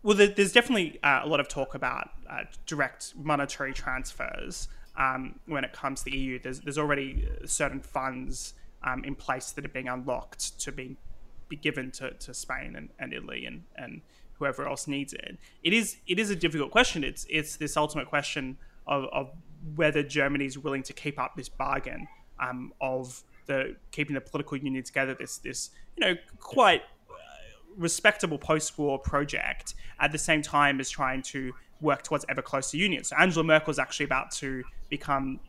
Well, there's definitely uh, a lot of talk about uh, direct monetary transfers um, when it comes to the E U. There's there's already certain funds um, in place that are being unlocked to be be given to, to Spain and, and Italy and, and whoever else needs it. It is it is a difficult question. It's it's this ultimate question of, of whether Germany's willing to keep up this bargain um, of the keeping the political union together. This this you know quite respectable post-war project at the same time as trying to work towards ever closer union. So Angela Merkel is actually about to become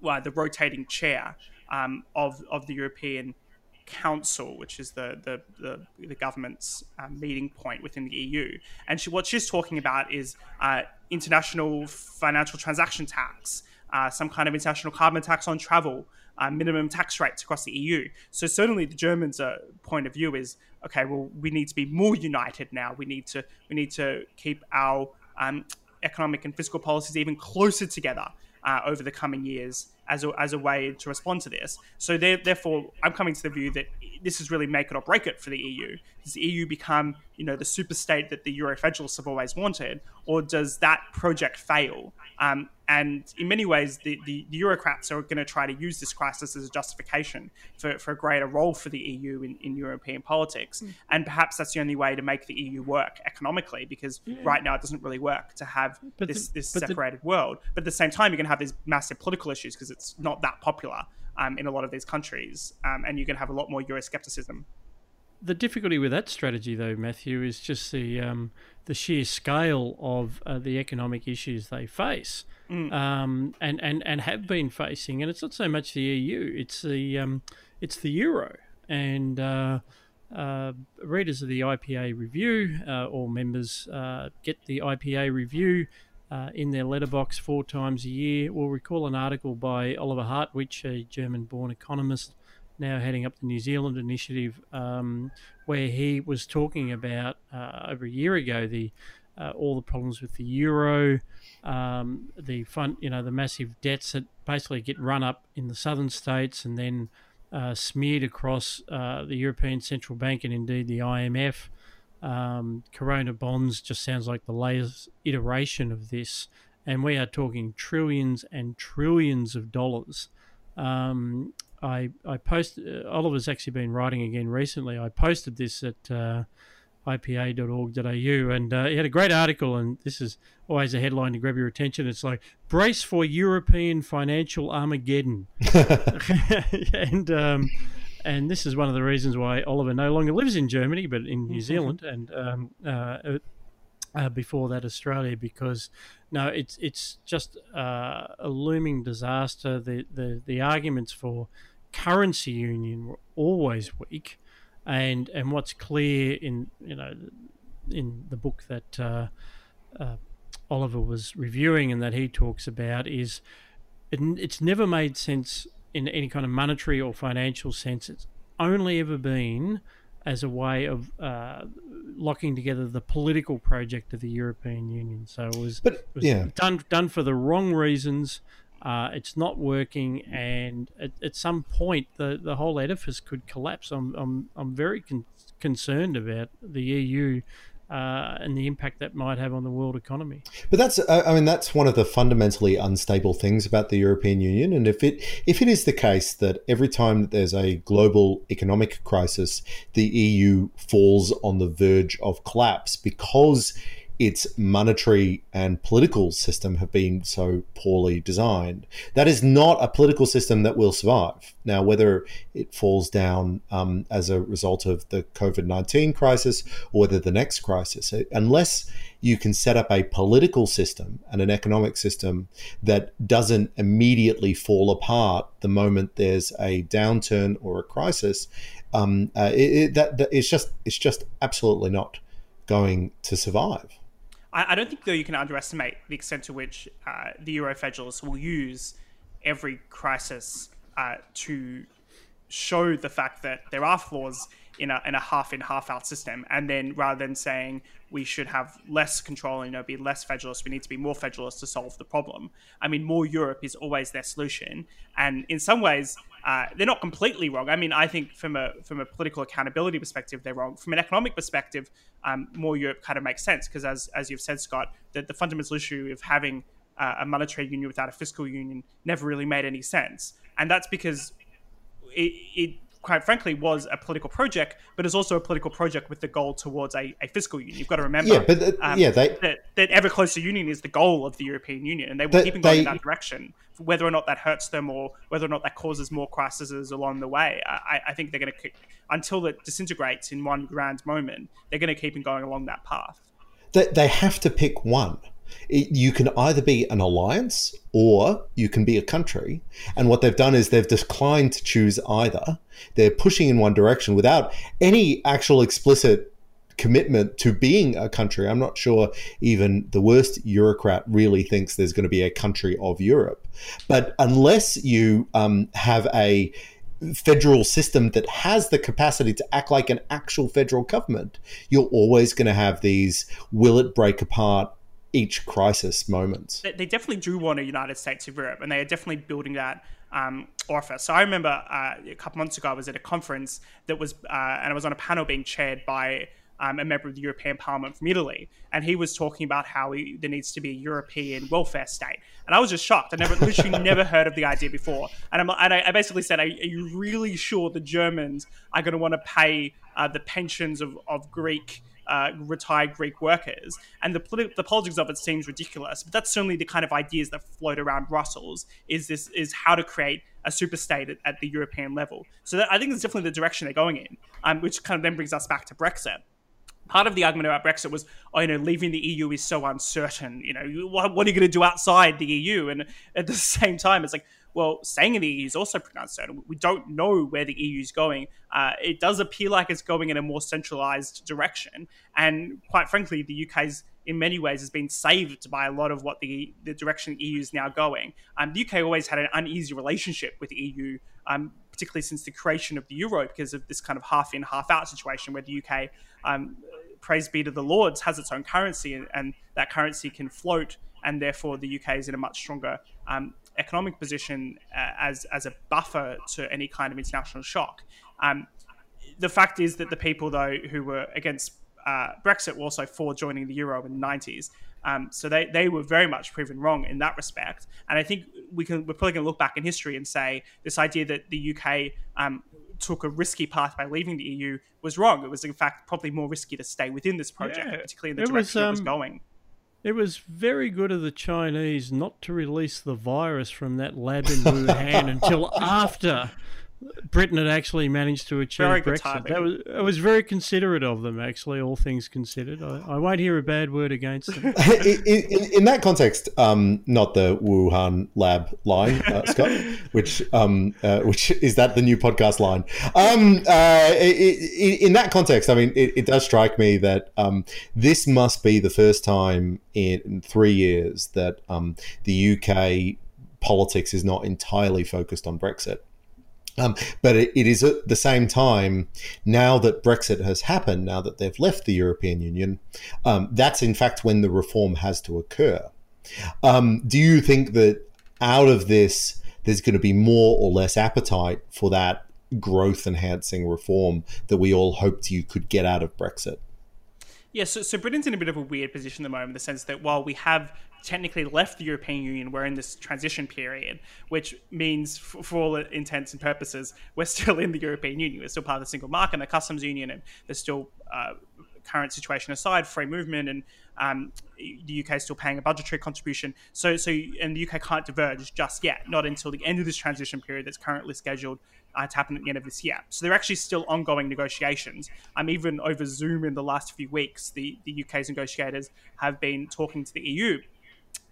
well, the rotating chair um, of of the European Council, which is the the, the, the government's uh, meeting point within the E U. And she, what she's talking about is uh, international financial transaction tax, uh, some kind of international carbon tax on travel, Uh, minimum tax rates across the E U. So certainly the Germans' uh, point of view is, okay, well, we need to be more united now. We need to we need to keep our um, economic and fiscal policies even closer together uh, over the coming years as a, as a way to respond to this. So therefore, I'm coming to the view that this is really make it or break it for the E U. Does the E U become, you know, the super state that the Euro federalists have always wanted, or does that project fail? Um, and in many ways, the, the, the Eurocrats are going to try to use this crisis as a justification for, for a greater role for the E U in, in European politics. Mm. And perhaps that's the only way to make the E U work economically, because yeah. right now it doesn't really work to have but this, the, this separated the... world. But at the same time, you're going to have these massive political issues because it's not that popular um, in a lot of these countries. Um, and you're going to have a lot more Euroscepticism. The difficulty with that strategy, though, Matthew, is just the um, the sheer scale of uh, the economic issues they face mm. um, and, and, and have been facing. And it's not so much the E U, it's the um, it's the euro. And uh, uh, readers of the I P A Review, uh, or members uh, get the I P A Review uh, in their letterbox four times a year, will recall an article by Oliver Hartwich, a German-born economist, now heading up the New Zealand initiative, um, where he was talking about uh, over a year ago the uh, all the problems with the euro, um, the fund, you know, the massive debts that basically get run up in the southern states and then uh, smeared across uh, the European Central Bank and indeed the I M F. Um, Corona bonds just sounds like the latest iteration of this, and we are talking trillions and trillions of dollars. Um, I, I posted, uh, Oliver's actually been writing again recently. I posted this at uh, I P A dot org dot A U and uh, he had a great article, and this is always a headline to grab your attention. It's like, brace for European financial Armageddon. and um, and this is one of the reasons why Oliver no longer lives in Germany, but in New Zealand and um, uh, uh, before that Australia, because no, it's it's just uh, a looming disaster. The, the, the arguments for currency union were always weak, and and what's clear in you know in the book that uh, uh, Oliver was reviewing and that he talks about is it, it's never made sense in any kind of monetary or financial sense. It's only ever been as a way of uh, locking together the political project of the European Union. So it was, but, it was yeah. done done for the wrong reasons. Uh, it's not working, and at, at some point the, the whole edifice could collapse. I'm I'm I'm very con- concerned about the E U uh, and the impact that might have on the world economy. But that's I mean that's one of the fundamentally unstable things about the European Union. And if it if it is the case that every time that there's a global economic crisis, the E U falls on the verge of collapse because its monetary and political system have been so poorly designed, that is not a political system that will survive. Now, whether it falls down um, as a result of the COVID nineteen crisis or whether the next crisis, unless you can set up a political system and an economic system that doesn't immediately fall apart the moment there's a downturn or a crisis, um, uh, it, it, that, that it's just it's just absolutely not going to survive. I don't think, though, you can underestimate the extent to which uh, the Euro federalists will use every crisis uh, to show the fact that there are flaws in a, in a half in half out system. And then rather than saying we should have less control and, you know, be less federalist, we need to be more federalist to solve the problem. I mean, more Europe is always their solution. And in some ways, uh, they're not completely wrong. I mean, I think from a, from a political accountability perspective, they're wrong. From an economic perspective, um, more Europe kind of makes sense. Because as, as you've said, Scott, that the fundamental issue of having uh, a monetary union without a fiscal union never really made any sense. And that's because it, it quite frankly was a political project, but it's also a political project with the goal towards a, a fiscal union. You've got to remember yeah, but the, um, yeah, they, that, that ever closer union is the goal of the European Union, and they were they, keeping going they, in that direction. Whether or not that hurts them or whether or not that causes more crises along the way, I, I think they're going to, until it disintegrates in one grand moment, they're going to keep going along that path. They, they have to pick one. It, you can either be an alliance or you can be a country. And what they've done is they've declined to choose either. They're pushing in one direction without any actual explicit commitment to being a country. I'm not sure even the worst bureaucrat really thinks there's going to be a country of Europe. But unless you um, have a federal system that has the capacity to act like an actual federal government, you're always going to have these will it break apart each crisis moments. They definitely do want a United States of Europe, and they are definitely building that um, offer. So I remember uh, a couple months ago, I was at a conference that was, uh, and I was on a panel being chaired by um, a member of the European Parliament from Italy. And he was talking about how he, there needs to be a European welfare state. And I was just shocked. I never, literally never heard of the idea before. And, I'm, and I basically said, are, are you really sure the Germans are going to want to pay uh, the pensions of, of Greek Uh, retired Greek workers? And the, politi- the politics of it seems ridiculous, but that's certainly the kind of ideas that float around Brussels, is this is how to create a super state at, at the European level. So that, I think it's definitely the direction they're going in, um, which kind of then brings us back to Brexit. Part of the argument about Brexit was, oh, you know, leaving the E U is so uncertain. You know, what, what are you going to do outside the E U? And at the same time, it's like, well, staying in the E U is also pretty uncertain. We don't know where the E U is going. Uh, it does appear like it's going in a more centralised direction. And quite frankly, the U K's, in many ways, has been saved by a lot of what the the direction the E U is now going. Um, the U K always had an uneasy relationship with the E U, um, particularly since the creation of the euro, because of this kind of half-in, half-out situation where the U K, um, praise be to the Lords, has its own currency, and, and that currency can float, and therefore the U K is in a much stronger um economic position uh, as as a buffer to any kind of international shock. Um, the fact is that the people, though, who were against uh, Brexit were also for joining the euro in the nineties. Um, so they, they were very much proven wrong in that respect. And I think we can, we're probably going to look back in history and say this idea that the U K um, took a risky path by leaving the E U was wrong. It was, in fact, probably more risky to stay within this project, yeah, particularly in the direction was, um... it was going. It was very good of the Chinese not to release the virus from that lab in Wuhan until after Britain had actually managed to achieve very Brexit. Timing. That was it was very considerate of them, actually, all things considered. I, I won't hear a bad word against them. in, in, in that context, um, not the Wuhan lab line, uh, Scott, which um, uh, which is that the new podcast line? Um, uh, in, in that context, I mean, it, it does strike me that um, this must be the first time in, in three years that um, the U K politics is not entirely focused on Brexit. Um, but it, it is at the same time, now that Brexit has happened, now that they've left the European Union, um, that's in fact when the reform has to occur. Um, do you think that out of this, there's going to be more or less appetite for that growth-enhancing reform that we all hoped you could get out of Brexit? Yeah, so, so Britain's in a bit of a weird position at the moment, in the sense that while we have technically left the European Union, we're in this transition period, which means for, for all intents and purposes, we're still in the European Union. We're still part of the single market and the customs union, and there's still, uh, current situation aside, free movement, and um, the U K is still paying a budgetary contribution. So, so and the U K can't diverge just yet, not until the end of this transition period that's currently scheduled uh, to happen at the end of this year. So there are actually still ongoing negotiations. Um, even over Zoom in the last few weeks, the, the U K's negotiators have been talking to the E U.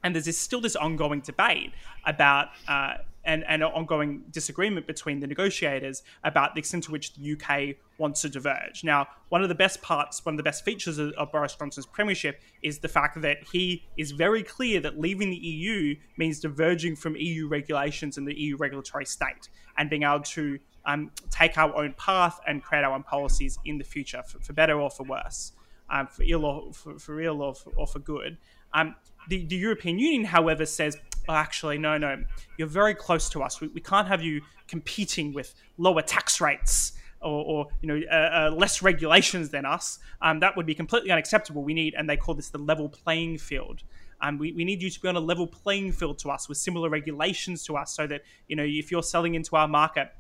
And there's this, still this ongoing debate about uh, and, and an ongoing disagreement between the negotiators about the extent to which the U K wants to diverge. Now, one of the best parts, one of the best features of, of Boris Johnson's premiership is the fact that he is very clear that leaving the E U means diverging from E U regulations and the E U regulatory state, and being able to um, take our own path and create our own policies in the future, for, for better or for worse, um, for ill or for, for ill or for, or for good. Um, the, the European Union, however, says, oh, actually, no, no, you're very close to us. We, we can't have you competing with lower tax rates or, or you know, uh, uh, less regulations than us. Um, that would be completely unacceptable. We need, and they call this the level playing field. Um, we, we need you to be on a level playing field to us with similar regulations to us so that, you know, if you're selling into our market,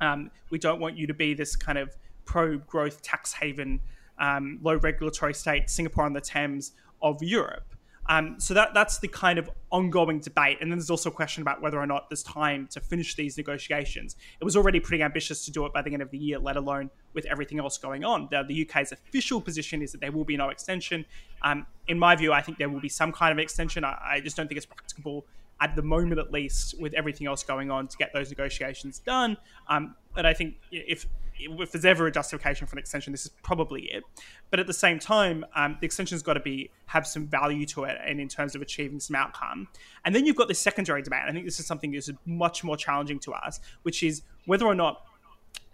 um, we don't want you to be this kind of pro-growth tax haven, um, low regulatory state, Singapore on the Thames of Europe. Um, so that, that's the kind of ongoing debate. And then there's also a question about whether or not there's time to finish these negotiations. It was already pretty ambitious to do it by the end of the year, let alone with everything else going on. The, the U K's official position is that there will be no extension. Um, in my view, I think there will be some kind of extension. I, I just don't think it's practicable at the moment, at least, with everything else going on, to get those negotiations done. Um, but I think if... if there's ever a justification for an extension, this is probably it. But at the same time, um, the extension's got to be have some value to it, and in terms of achieving some outcome. And then you've got the secondary debate. I think this is something that's much more challenging to us, which is whether or not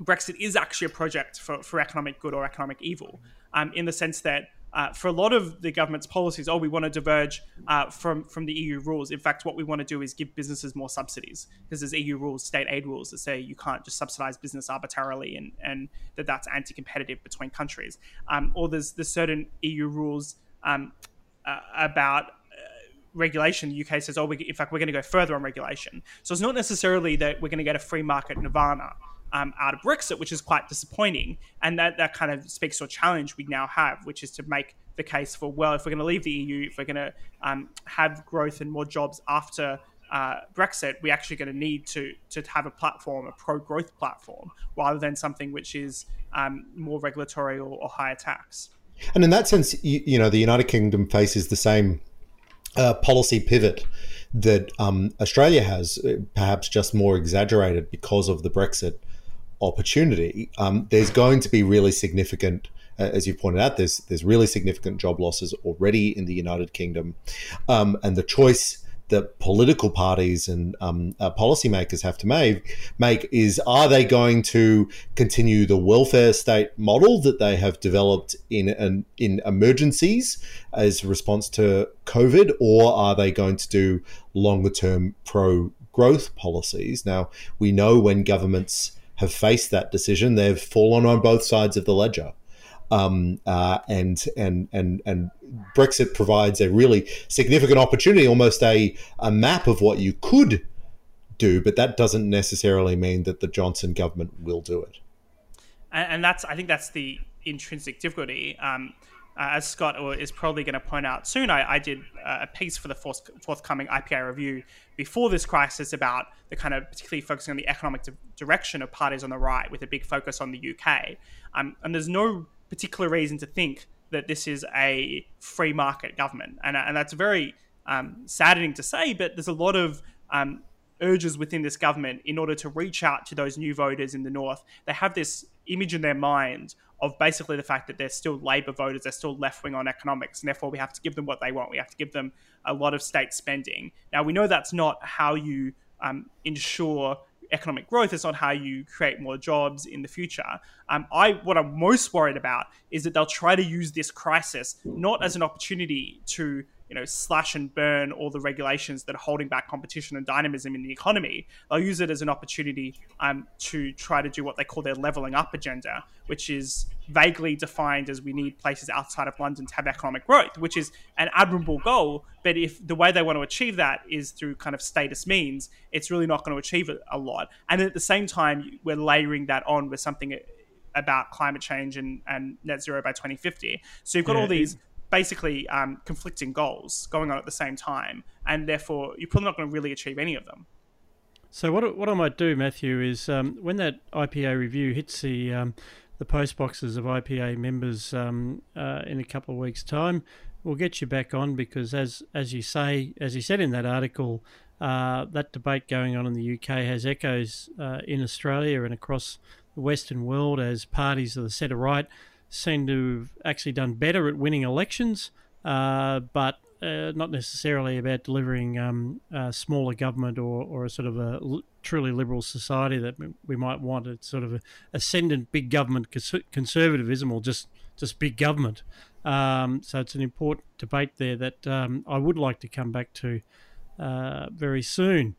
Brexit is actually a project for, for economic good or economic evil, um, in the sense that uh, for a lot of the government's policies, oh, we want to diverge uh, from, from the E U rules. In fact, what we want to do is give businesses more subsidies, because there's E U rules, state aid rules that say you can't just subsidize business arbitrarily, and, and that that's anti-competitive between countries. Um, or there's, there's certain E U rules um, uh, about uh, regulation. The U K says, oh, we, in fact, we're going to go further on regulation. So it's not necessarily that we're going to get a free market nirvana Um, out of Brexit, which is quite disappointing. And that, that kind of speaks to a challenge we now have, which is to make the case for, well, if we're going to leave the E U, if we're going to um, have growth and more jobs after uh, Brexit, we're actually going to need to to have a platform, a pro-growth platform, rather than something which is um, more regulatory or, or higher tax. And in that sense, you, you know, the United Kingdom faces the same uh, policy pivot that um, Australia has, perhaps just more exaggerated because of the Brexit opportunity. Um, there's going to be really significant, uh, as you pointed out, there's there's really significant job losses already in the United Kingdom, um, and the choice that political parties and um, uh, policymakers have to make make is, are they going to continue the welfare state model that they have developed in an, in emergencies as a response to COVID, or are they going to do longer term pro growth policies? Now, we know when governments have faced that decision, they've fallen on both sides of the ledger, um, uh, and and and and Brexit provides a really significant opportunity, almost a a map of what you could do, but that doesn't necessarily mean that the Johnson government will do it. And, and that's, I think, that's the intrinsic difficulty. Um, uh, as Scott is probably going to point out soon, I, I did a piece for the forth, forthcoming I P A Review before this crisis about the kind of, particularly focusing on the economic di- direction of parties on the right, with a big focus on the U K. Um, and there's no particular reason to think that this is a free market government. And, and that's very um, saddening to say, but there's a lot of um, urges within this government in order to reach out to those new voters in the North. They have this image in their mind of basically the fact that they're still Labour voters, they're still left-wing on economics, and therefore we have to give them what they want. We have to give them a lot of state spending. Now, we know that's not how you um, ensure economic growth. It's not how you create more jobs in the future. Um, I what I'm most worried about is that they'll try to use this crisis not as an opportunity to, you know, slash and burn all the regulations that are holding back competition and dynamism in the economy. They'll use it as an opportunity um, to try to do what they call their levelling up agenda, which is vaguely defined as, we need places outside of London to have economic growth, which is an admirable goal. But if the way they want to achieve that is through kind of status means, it's really not going to achieve a lot. And at the same time, we're layering that on with something about climate change and, and net zero by twenty fifty. So you've got yeah, all these basically um, conflicting goals going on at the same time, and therefore you're probably not going to really achieve any of them. So what what I might do, Matthew, is um, when that I P A review hits the um, the post boxes of I P A members um, uh, in a couple of weeks' time, we'll get you back on, because as as you say, as you said in that article, uh, that debate going on in the U K has echoes uh, in Australia and across the Western world, as parties of the centre-right seem to have actually done better at winning elections, uh, but uh, not necessarily about delivering um, a smaller government or, or a sort of a l- truly liberal society that we might want. It's sort of a ascendant big government cons- conservatism or just, just big government. Um, so it's an important debate there that um, I would like to come back to uh, very soon.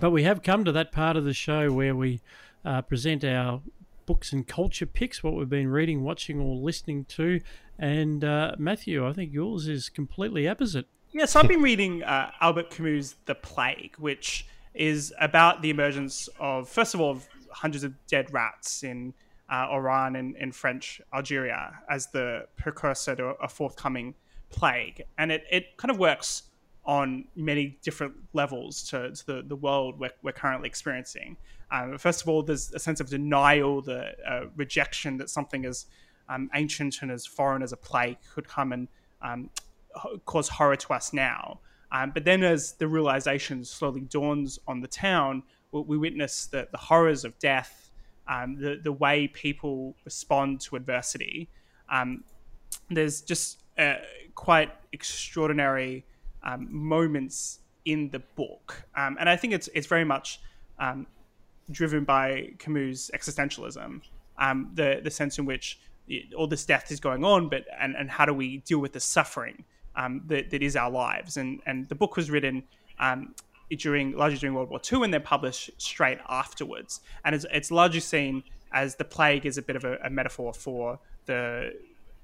But we have come to that part of the show where we uh, present our books and culture picks, what we've been reading, watching or listening to. And uh, Matthew, I think yours is completely opposite. Yeah, so I've been reading uh, Albert Camus' The Plague, which is about the emergence of, first of all, of hundreds of dead rats in uh, Iran and in French Algeria as the precursor to a forthcoming plague. And it, it kind of works on many different levels to, to the, the world we're, we're currently experiencing. Um, first of all, there's a sense of denial, the uh, rejection that something as um, ancient and as foreign as a plague could come and um, ho- cause horror to us now. Um, but then as the realization slowly dawns on the town, we, we witness the, the horrors of death, um, the, the way people respond to adversity. Um, there's just uh, quite extraordinary Um, moments in the book, um, and I think it's it's very much um, driven by Camus' existentialism, um, the the sense in which all this death is going on, but and, and how do we deal with the suffering um, that that is our lives? And and the book was written um, during largely during World War Two, and then published straight afterwards. And it's it's largely seen as the plague is a bit of a, a metaphor for the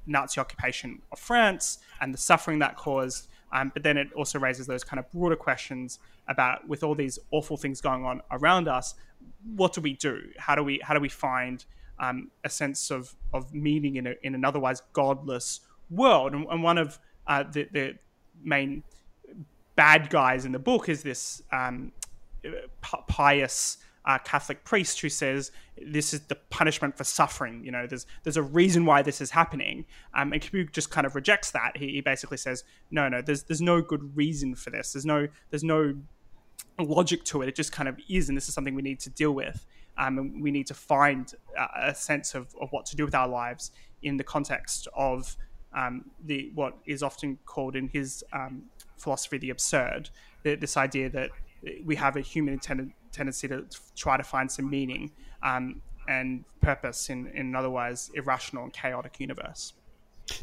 Nazi occupation of France and the suffering that caused. Um, but then it also raises those kind of broader questions about, with all these awful things going on around us, what do we do? How do we how do we find um, a sense of, of meaning in, a, in an otherwise godless world? And, and one of uh, the, the main bad guys in the book is this um, pious uh, Catholic priest who says this is the punishment for suffering. You know, there's there's a reason why this is happening, um, and Camus just kind of rejects that. He, he basically says, no, no, there's there's no good reason for this. There's no there's no logic to it. It just kind of is, and this is something we need to deal with. Um, and we need to find a, a sense of, of what to do with our lives in the context of um, the what is often called in his um, philosophy the absurd. The, this idea that we have a human ten- tendency to try to find some meaning Um, and purpose in, in an otherwise irrational and chaotic universe.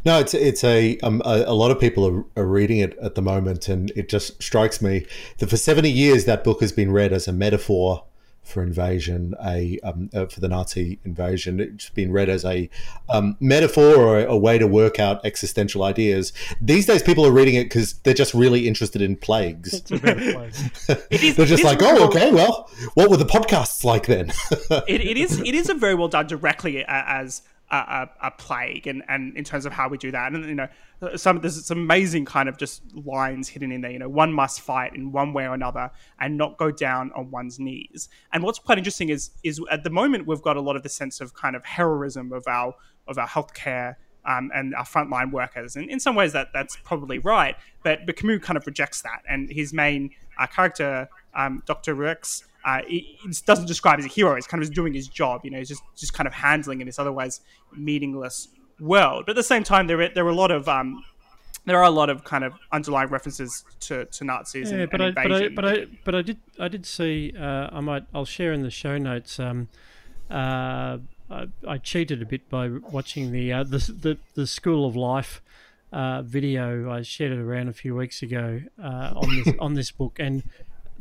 No, it's it's a um, a, a lot of people are, are reading it at the moment, and it just strikes me that for seventy years that book has been read as a metaphor for invasion, a um, uh, for the Nazi invasion. It's been read as a um, metaphor or a, a way to work out existential ideas. These days, people are reading it because they're just really interested in plagues. It's a plague. it is, they're just like, oh, well, okay, well, what were the podcasts like then? it, it is it is a very well done directly as a, a, a plague, and, and in terms of how we do that, and you know, some there's some amazing kind of just lines hidden in there. You know, one must fight in one way or another and not go down on one's knees. And what's quite interesting is is at the moment we've got a lot of the sense of kind of heroism of our of our healthcare um, and our frontline workers, and in some ways that that's probably right. But, but Camus kind of rejects that, and his main uh, character, um, Doctor Rex, uh, he, he doesn't describe as a hero. He's kind of just doing his job. You know, he's just just kind of handling in this otherwise meaningless world. But at the same time, there there are a lot of um, there are a lot of kind of underlying references to, to Nazis yeah, and, but and I, invasion. But I, but I but I did I did see uh, I might I'll share in the show notes. Um, uh, I, I cheated a bit by watching the uh, the, the the School of Life uh, video. I shared it around a few weeks ago uh, on this on this book, and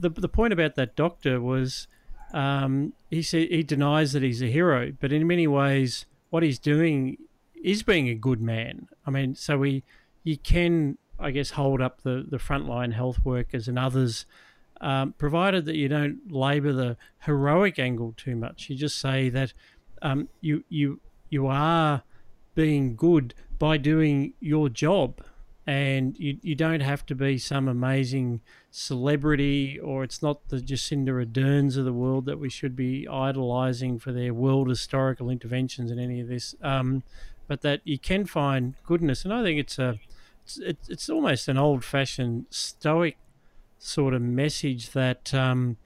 the the point about that doctor was um, he said he denies that he's a hero, but in many ways what he's doing is being a good man. I mean, so we, you can, I guess, hold up the, the frontline health workers and others, um, provided that you don't labour the heroic angle too much. You just say that um, you you you are being good by doing your job, and you you don't have to be some amazing celebrity, or it's not the Jacinda Ardern's of the world that we should be idolising for their world historical interventions in any of this. Um, but that you can find goodness, and I think it's a, it's it's, it's almost an old-fashioned Stoic sort of message that um,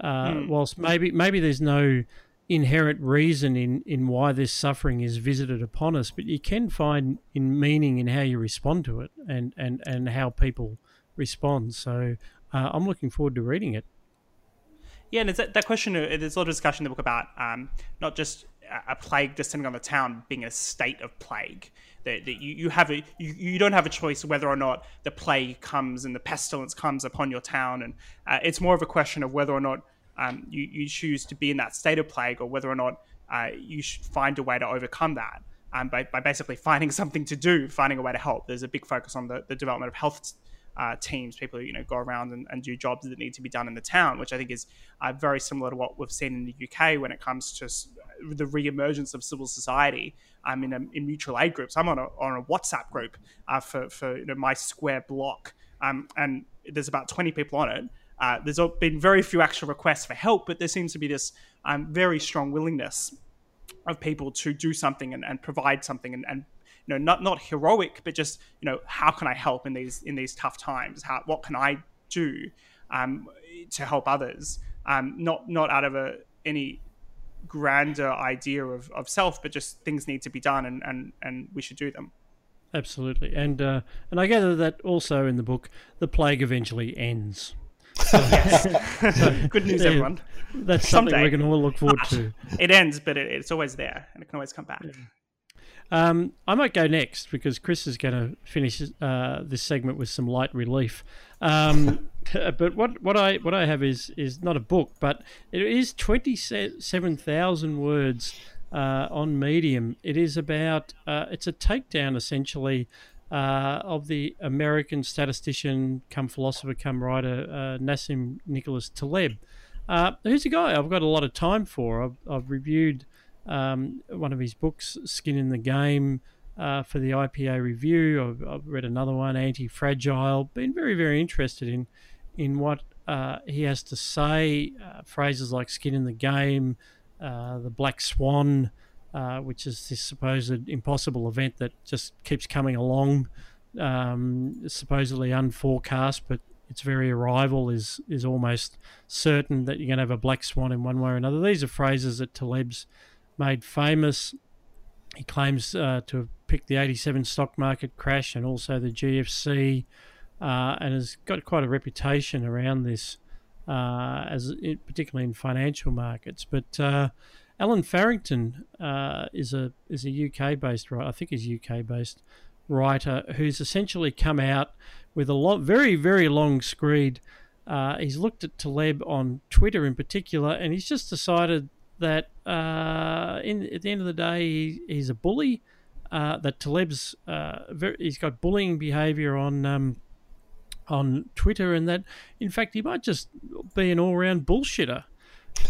uh, mm. whilst maybe maybe there's no inherent reason in, in why this suffering is visited upon us, but you can find in meaning in how you respond to it and, and, and how people respond. So uh, I'm looking forward to reading it. Yeah, and it's that, that question, there's a lot of discussion in the book about um, not just a plague descending on the town being a state of plague. That, that you, you have a you, you don't have a choice whether or not the plague comes and the pestilence comes upon your town, and uh, it's more of a question of whether or not um, you, you choose to be in that state of plague, or whether or not uh, you should find a way to overcome that um, by, by basically finding something to do, finding a way to help. There's a big focus on the, the development of health uh, teams, people who you know go around and, and do jobs that need to be done in the town, which I think is uh, very similar to what we've seen in the U K when it comes to the re-emergence of civil society. I'm in, a, in mutual aid groups. I'm on a, on a WhatsApp group uh, for, for you know, my square block, um, and there's about twenty people on it. Uh, there's been very few actual requests for help, but there seems to be this um, very strong willingness of people to do something and, and provide something, and, and you know, not not heroic, but just you know, how can I help in these in these tough times? How what can I do um, to help others? Um, not not out of a any. grander idea of, of self, but just things need to be done, and, and, and we should do them. Absolutely. And uh, and I gather that also in the book, the plague eventually ends. So, yes. So, good news, everyone. Yeah, that's something Someday. we can all look forward to. It ends, but it, it's always there, and it can always come back. Yeah. Um, I might go next because Chris is going to finish uh, this segment with some light relief. Um, but what, what I what I have is is not a book, but it is twenty-seven thousand words uh, on Medium. It is about uh, it's a takedown essentially uh, of the American statistician, come philosopher, come writer uh, Nassim Nicholas Taleb, uh, who's a guy I've got a lot of time for. I've, I've reviewed. Um, one of his books, Skin in the Game, uh, for the I P A Review. I've, I've read another one, Anti-Fragile. Been very, very interested in in what uh, he has to say. Uh, phrases like Skin in the Game, uh, the Black Swan, uh, which is this supposed impossible event that just keeps coming along, um, supposedly unforecast, but its very arrival is, is almost certain that you're going to have a black swan in one way or another. These are phrases that Taleb's made famous. He claims uh, to have picked the eighty-seven stock market crash and also the G F C, uh, and has got quite a reputation around this, uh, as it, particularly in financial markets. But uh, Alan Farrington uh, is a is a U K-based writer. I think he's U K-based writer who's essentially come out with a lot, very very long screed. Uh, he's looked at Taleb on Twitter in particular, and he's just decided that uh, in, at the end of the day, he, he's a bully, uh, that Taleb's, uh, very, he's got bullying behaviour on um, on Twitter, and that, in fact, he might just be an all-round bullshitter.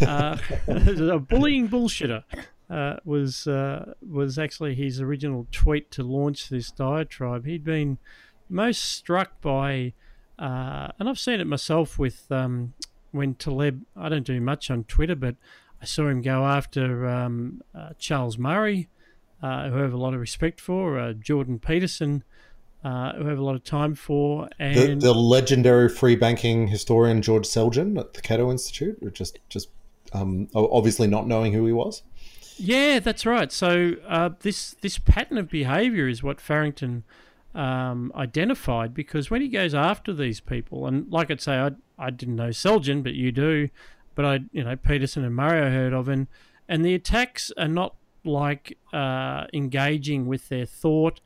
Uh, a bullying bullshitter uh, was, uh, was actually his original tweet to launch this diatribe. He'd been most struck by, uh, and I've seen it myself with um, when Taleb, I don't do much on Twitter, but I saw him go after um, uh, Charles Murray, uh, who I have a lot of respect for, uh, Jordan Peterson, uh, who I have a lot of time for. And the, the legendary free banking historian George Selgin at the Cato Institute, just, just um, obviously not knowing who he was. Yeah, that's right. So uh, this, this pattern of behaviour is what Farrington um, identified, because when he goes after these people, and like I'd say, I, I didn't know Selgin, but you do, but I, you know, Peterson and Murray I heard of, and, and the attacks are not like uh, engaging with their thought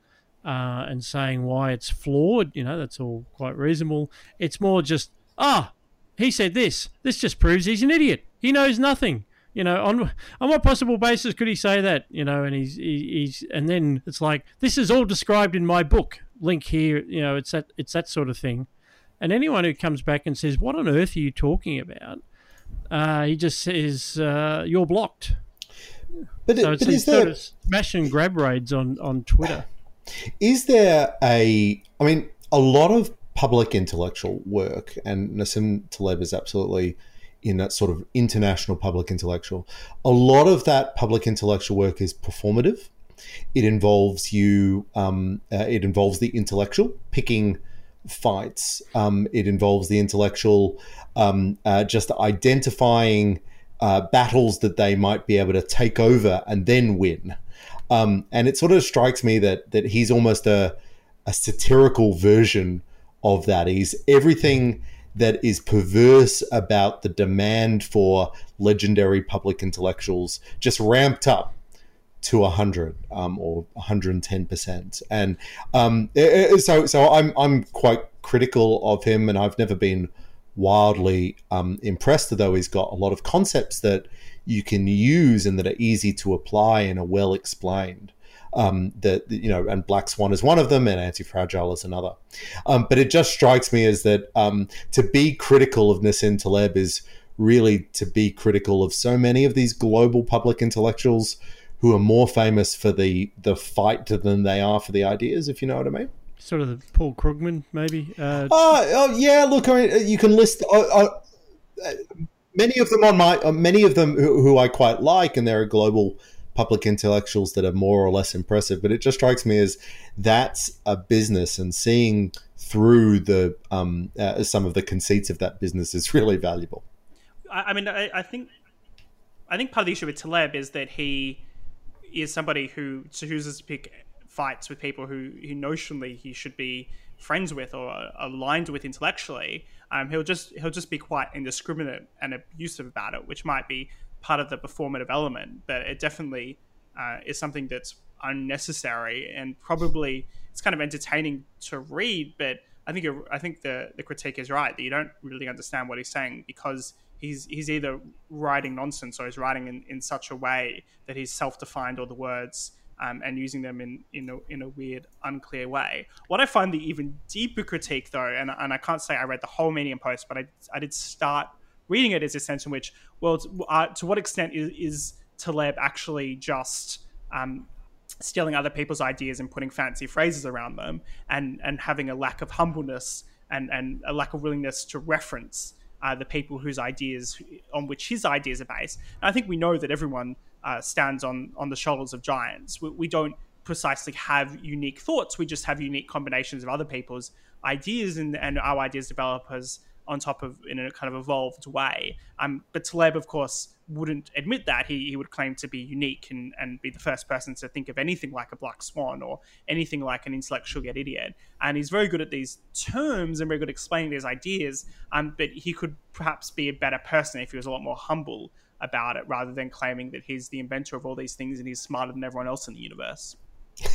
uh, and saying why it's flawed. You know, that's all quite reasonable. It's more just, ah, oh, he said this. This just proves he's an idiot. He knows nothing. You know, on on what possible basis could he say that? You know, and he's he, he's and then it's like, this is all described in my book. Link here. You know, it's that it's that sort of thing. And anyone who comes back and says, what on earth are you talking about? Uh, he just says, uh, you're blocked. But, so it's but is there, sort of smash and grab raids on, on Twitter. Is there a... I mean, a lot of public intellectual work, and Nassim Taleb is absolutely in that sort of international public intellectual, a lot of that public intellectual work is performative. It involves you... Um, uh, it involves the intellectual picking fights. Um, it involves the intellectual um, uh, just identifying uh, battles that they might be able to take over and then win. Um, and it sort of strikes me that that he's almost a, a satirical version of that. He's everything that is perverse about the demand for legendary public intellectuals just ramped up to one hundred um, or one hundred ten percent. And um, so so I'm, I'm quite critical of him, and I've never been wildly um, impressed, though he's got a lot of concepts that you can use and that are easy to apply and are well explained. Um, that, you know, and Black Swan is one of them, and Anti-Fragile is another. Um, but it just strikes me as that um, to be critical of Nassim Taleb is really to be critical of so many of these global public intellectuals who are more famous for the the fight than they are for the ideas, if you know what I mean. Sort of the Paul Krugman, maybe. Uh, oh, oh yeah. Look, I mean, you can list oh, oh, many of them on my uh, many of them who, who I quite like, and there are global public intellectuals that are more or less impressive, but it just strikes me as that's a business, and seeing through the um, uh, some of the conceits of that business is really valuable. I, I mean, I, I think I think part of the issue with Taleb is that he is somebody who chooses to pick fights with people who, who notionally he should be friends with or aligned with intellectually. Um, he'll just he'll just be quite indiscriminate and abusive about it, which might be part of the performative element, but it definitely uh, is something that's unnecessary, and probably it's kind of entertaining to read, but I think you're, I think the, the critique is right, that you don't really understand what he's saying, because he's he's either writing nonsense or he's writing in, in such a way that he's self-defined all the words um, and using them in in a, in a weird, unclear way. What I find the even deeper critique, though, and, and I can't say I read the whole Medium post, but I, I did start reading it, is a sense in which, well, uh, to what extent is, is Taleb actually just um, stealing other people's ideas and putting fancy phrases around them, and, and having a lack of humbleness and, and a lack of willingness to reference uh, the people whose ideas, on which his ideas are based. And I think we know that everyone uh, stands on, on the shoulders of giants. We, we don't precisely have unique thoughts. We just have unique combinations of other people's ideas, and, and our ideas develop as on top of, in a kind of evolved way. Um, but Taleb, of course, wouldn't admit that. He he would claim to be unique and, and be the first person to think of anything like a black swan or anything like an intellectual yet idiot. And he's very good at these terms and very good at explaining these ideas, um, but he could perhaps be a better person if he was a lot more humble about it, rather than claiming that he's the inventor of all these things and he's smarter than everyone else in the universe.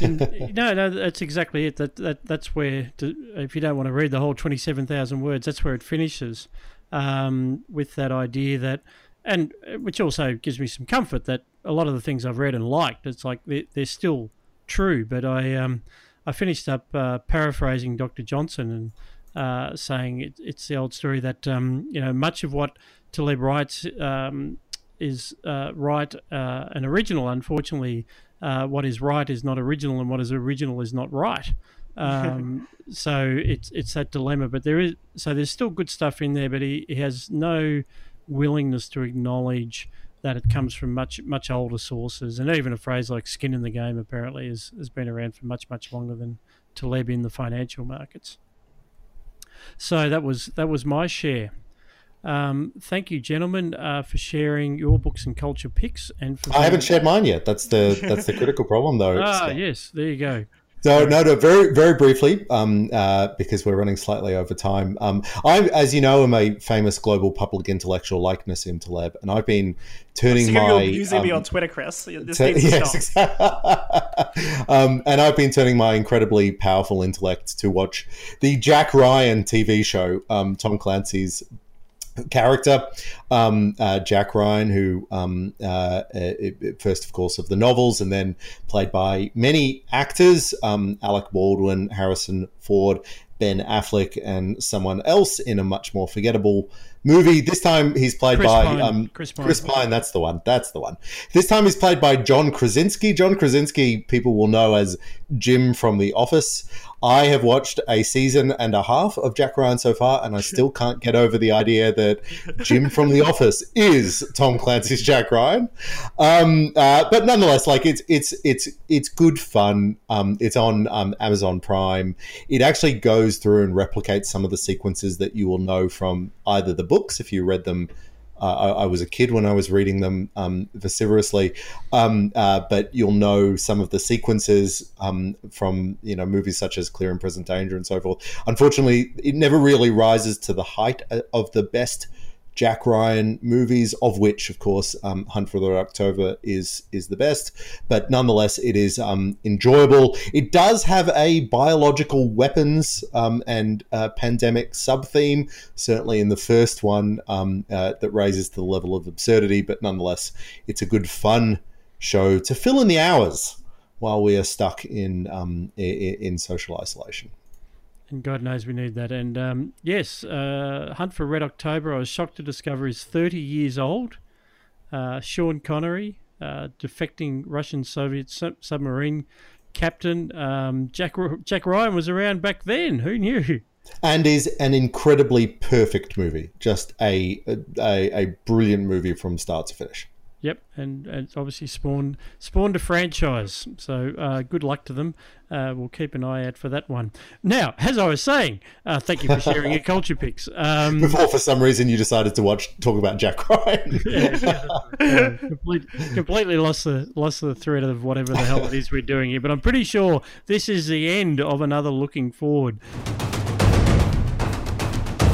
And, no, no, that's exactly it. That, that that's where, to, if you don't want to read the whole twenty-seven thousand words, that's where it finishes um, with that idea that, and which also gives me some comfort that a lot of the things I've read and liked, it's like they're, they're still true. But I um, I finished up uh, paraphrasing Doctor Johnson and uh, saying it, it's the old story that um, you know, much of what Taleb writes um, is uh, right uh, and original, unfortunately. Uh, what is right is not original, and what is original is not right. Um, so it's it's that dilemma. But there is so there's still good stuff in there, but he, he has no willingness to acknowledge that it comes from much much older sources. And even a phrase like "skin in the game" apparently is, has been around for much much longer than Taleb in the financial markets. So that was that was my share. Um, thank you, gentlemen, uh, for sharing your books and culture picks. And for I haven't shared mine yet. That's the that's the critical problem, though. Ah, so. Yes, there you go. So, no, no, very, very briefly, um, uh, because we're running slightly over time. Um, I, as you know, am a famous global public intellectual like Nassim Taleb, and I've been turning my you're using um, me on Twitter, Chris. This t- needs to yes, stop. um, and I've been turning my incredibly powerful intellect to watch the Jack Ryan T V show, um, Tom Clancy's character, um, uh, Jack Ryan, who um, uh, it, it first, of course, of the novels, and then played by many actors, um, Alec Baldwin, Harrison Ford, Ben Affleck, and someone else in a much more forgettable movie. This time he's played Chris by Pine. Um, Chris, Pine. Chris Pine. That's the one. That's the one. This time he's played by John Krasinski. John Krasinski, people will know as Jim from The Office. I have watched a season and a half of Jack Ryan so far, and I still can't get over the idea that Jim from The Office is Tom Clancy's Jack Ryan. Um, uh, but nonetheless, like it's it's it's it's good fun. Um, it's on um, Amazon Prime. It actually goes goes through and replicates some of the sequences that you will know from either the books, if you read them. Uh, I, I was a kid when I was reading them um, vociferously, um, uh, but you'll know some of the sequences um, from, you know, movies such as Clear and Present Danger and so forth. Unfortunately, it never really rises to the height of the best Jack Ryan movies, of which, of course, um, Hunt for the Red October is is the best. But nonetheless, it is um, enjoyable. It does have a biological weapons um, and uh, pandemic sub-theme, certainly in the first one, um, uh, that raises to the level of absurdity. But nonetheless, it's a good fun show to fill in the hours while we are stuck in um, in, in social isolation. And God knows we need that. And um, yes, uh, Hunt for Red October, I was shocked to discover, is thirty years old. Uh, Sean Connery, uh, defecting Russian-Soviet su- submarine captain. Um, Jack Jack Ryan was around back then. Who knew? And is an incredibly perfect movie. Just a a, a brilliant movie from start to finish. Yep, and, and obviously spawned spawned a franchise, so uh, good luck to them. Uh, we'll keep an eye out for that one. Now, as I was saying, uh, thank you for sharing your culture picks. Um, Before, for some reason, you decided to watch talk about Jack Ryan. yeah, yeah, uh, complete, completely lost the lost the thread of whatever the hell it is we're doing here. But I'm pretty sure this is the end of another Looking Forward.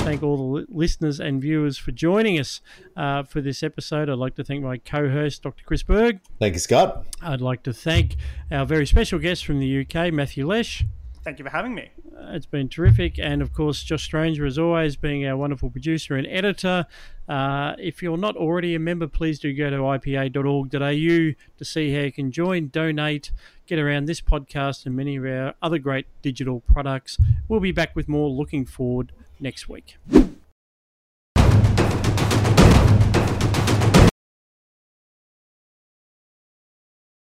Thank all the listeners and viewers for joining us uh, for this episode. I'd like to thank my co-host, Doctor Chris Berg. Thank you, Scott. I'd like to thank our very special guest from the U K, Matthew Lesh. Thank you for having me. Uh, it's been terrific. And, of course, Josh Stranger, as always, being our wonderful producer and editor. Uh, if you're not already a member, please do go to I P A dot org dot A U to see how you can join, donate, get around this podcast and many of our other great digital products. We'll be back with more Looking Forward next week.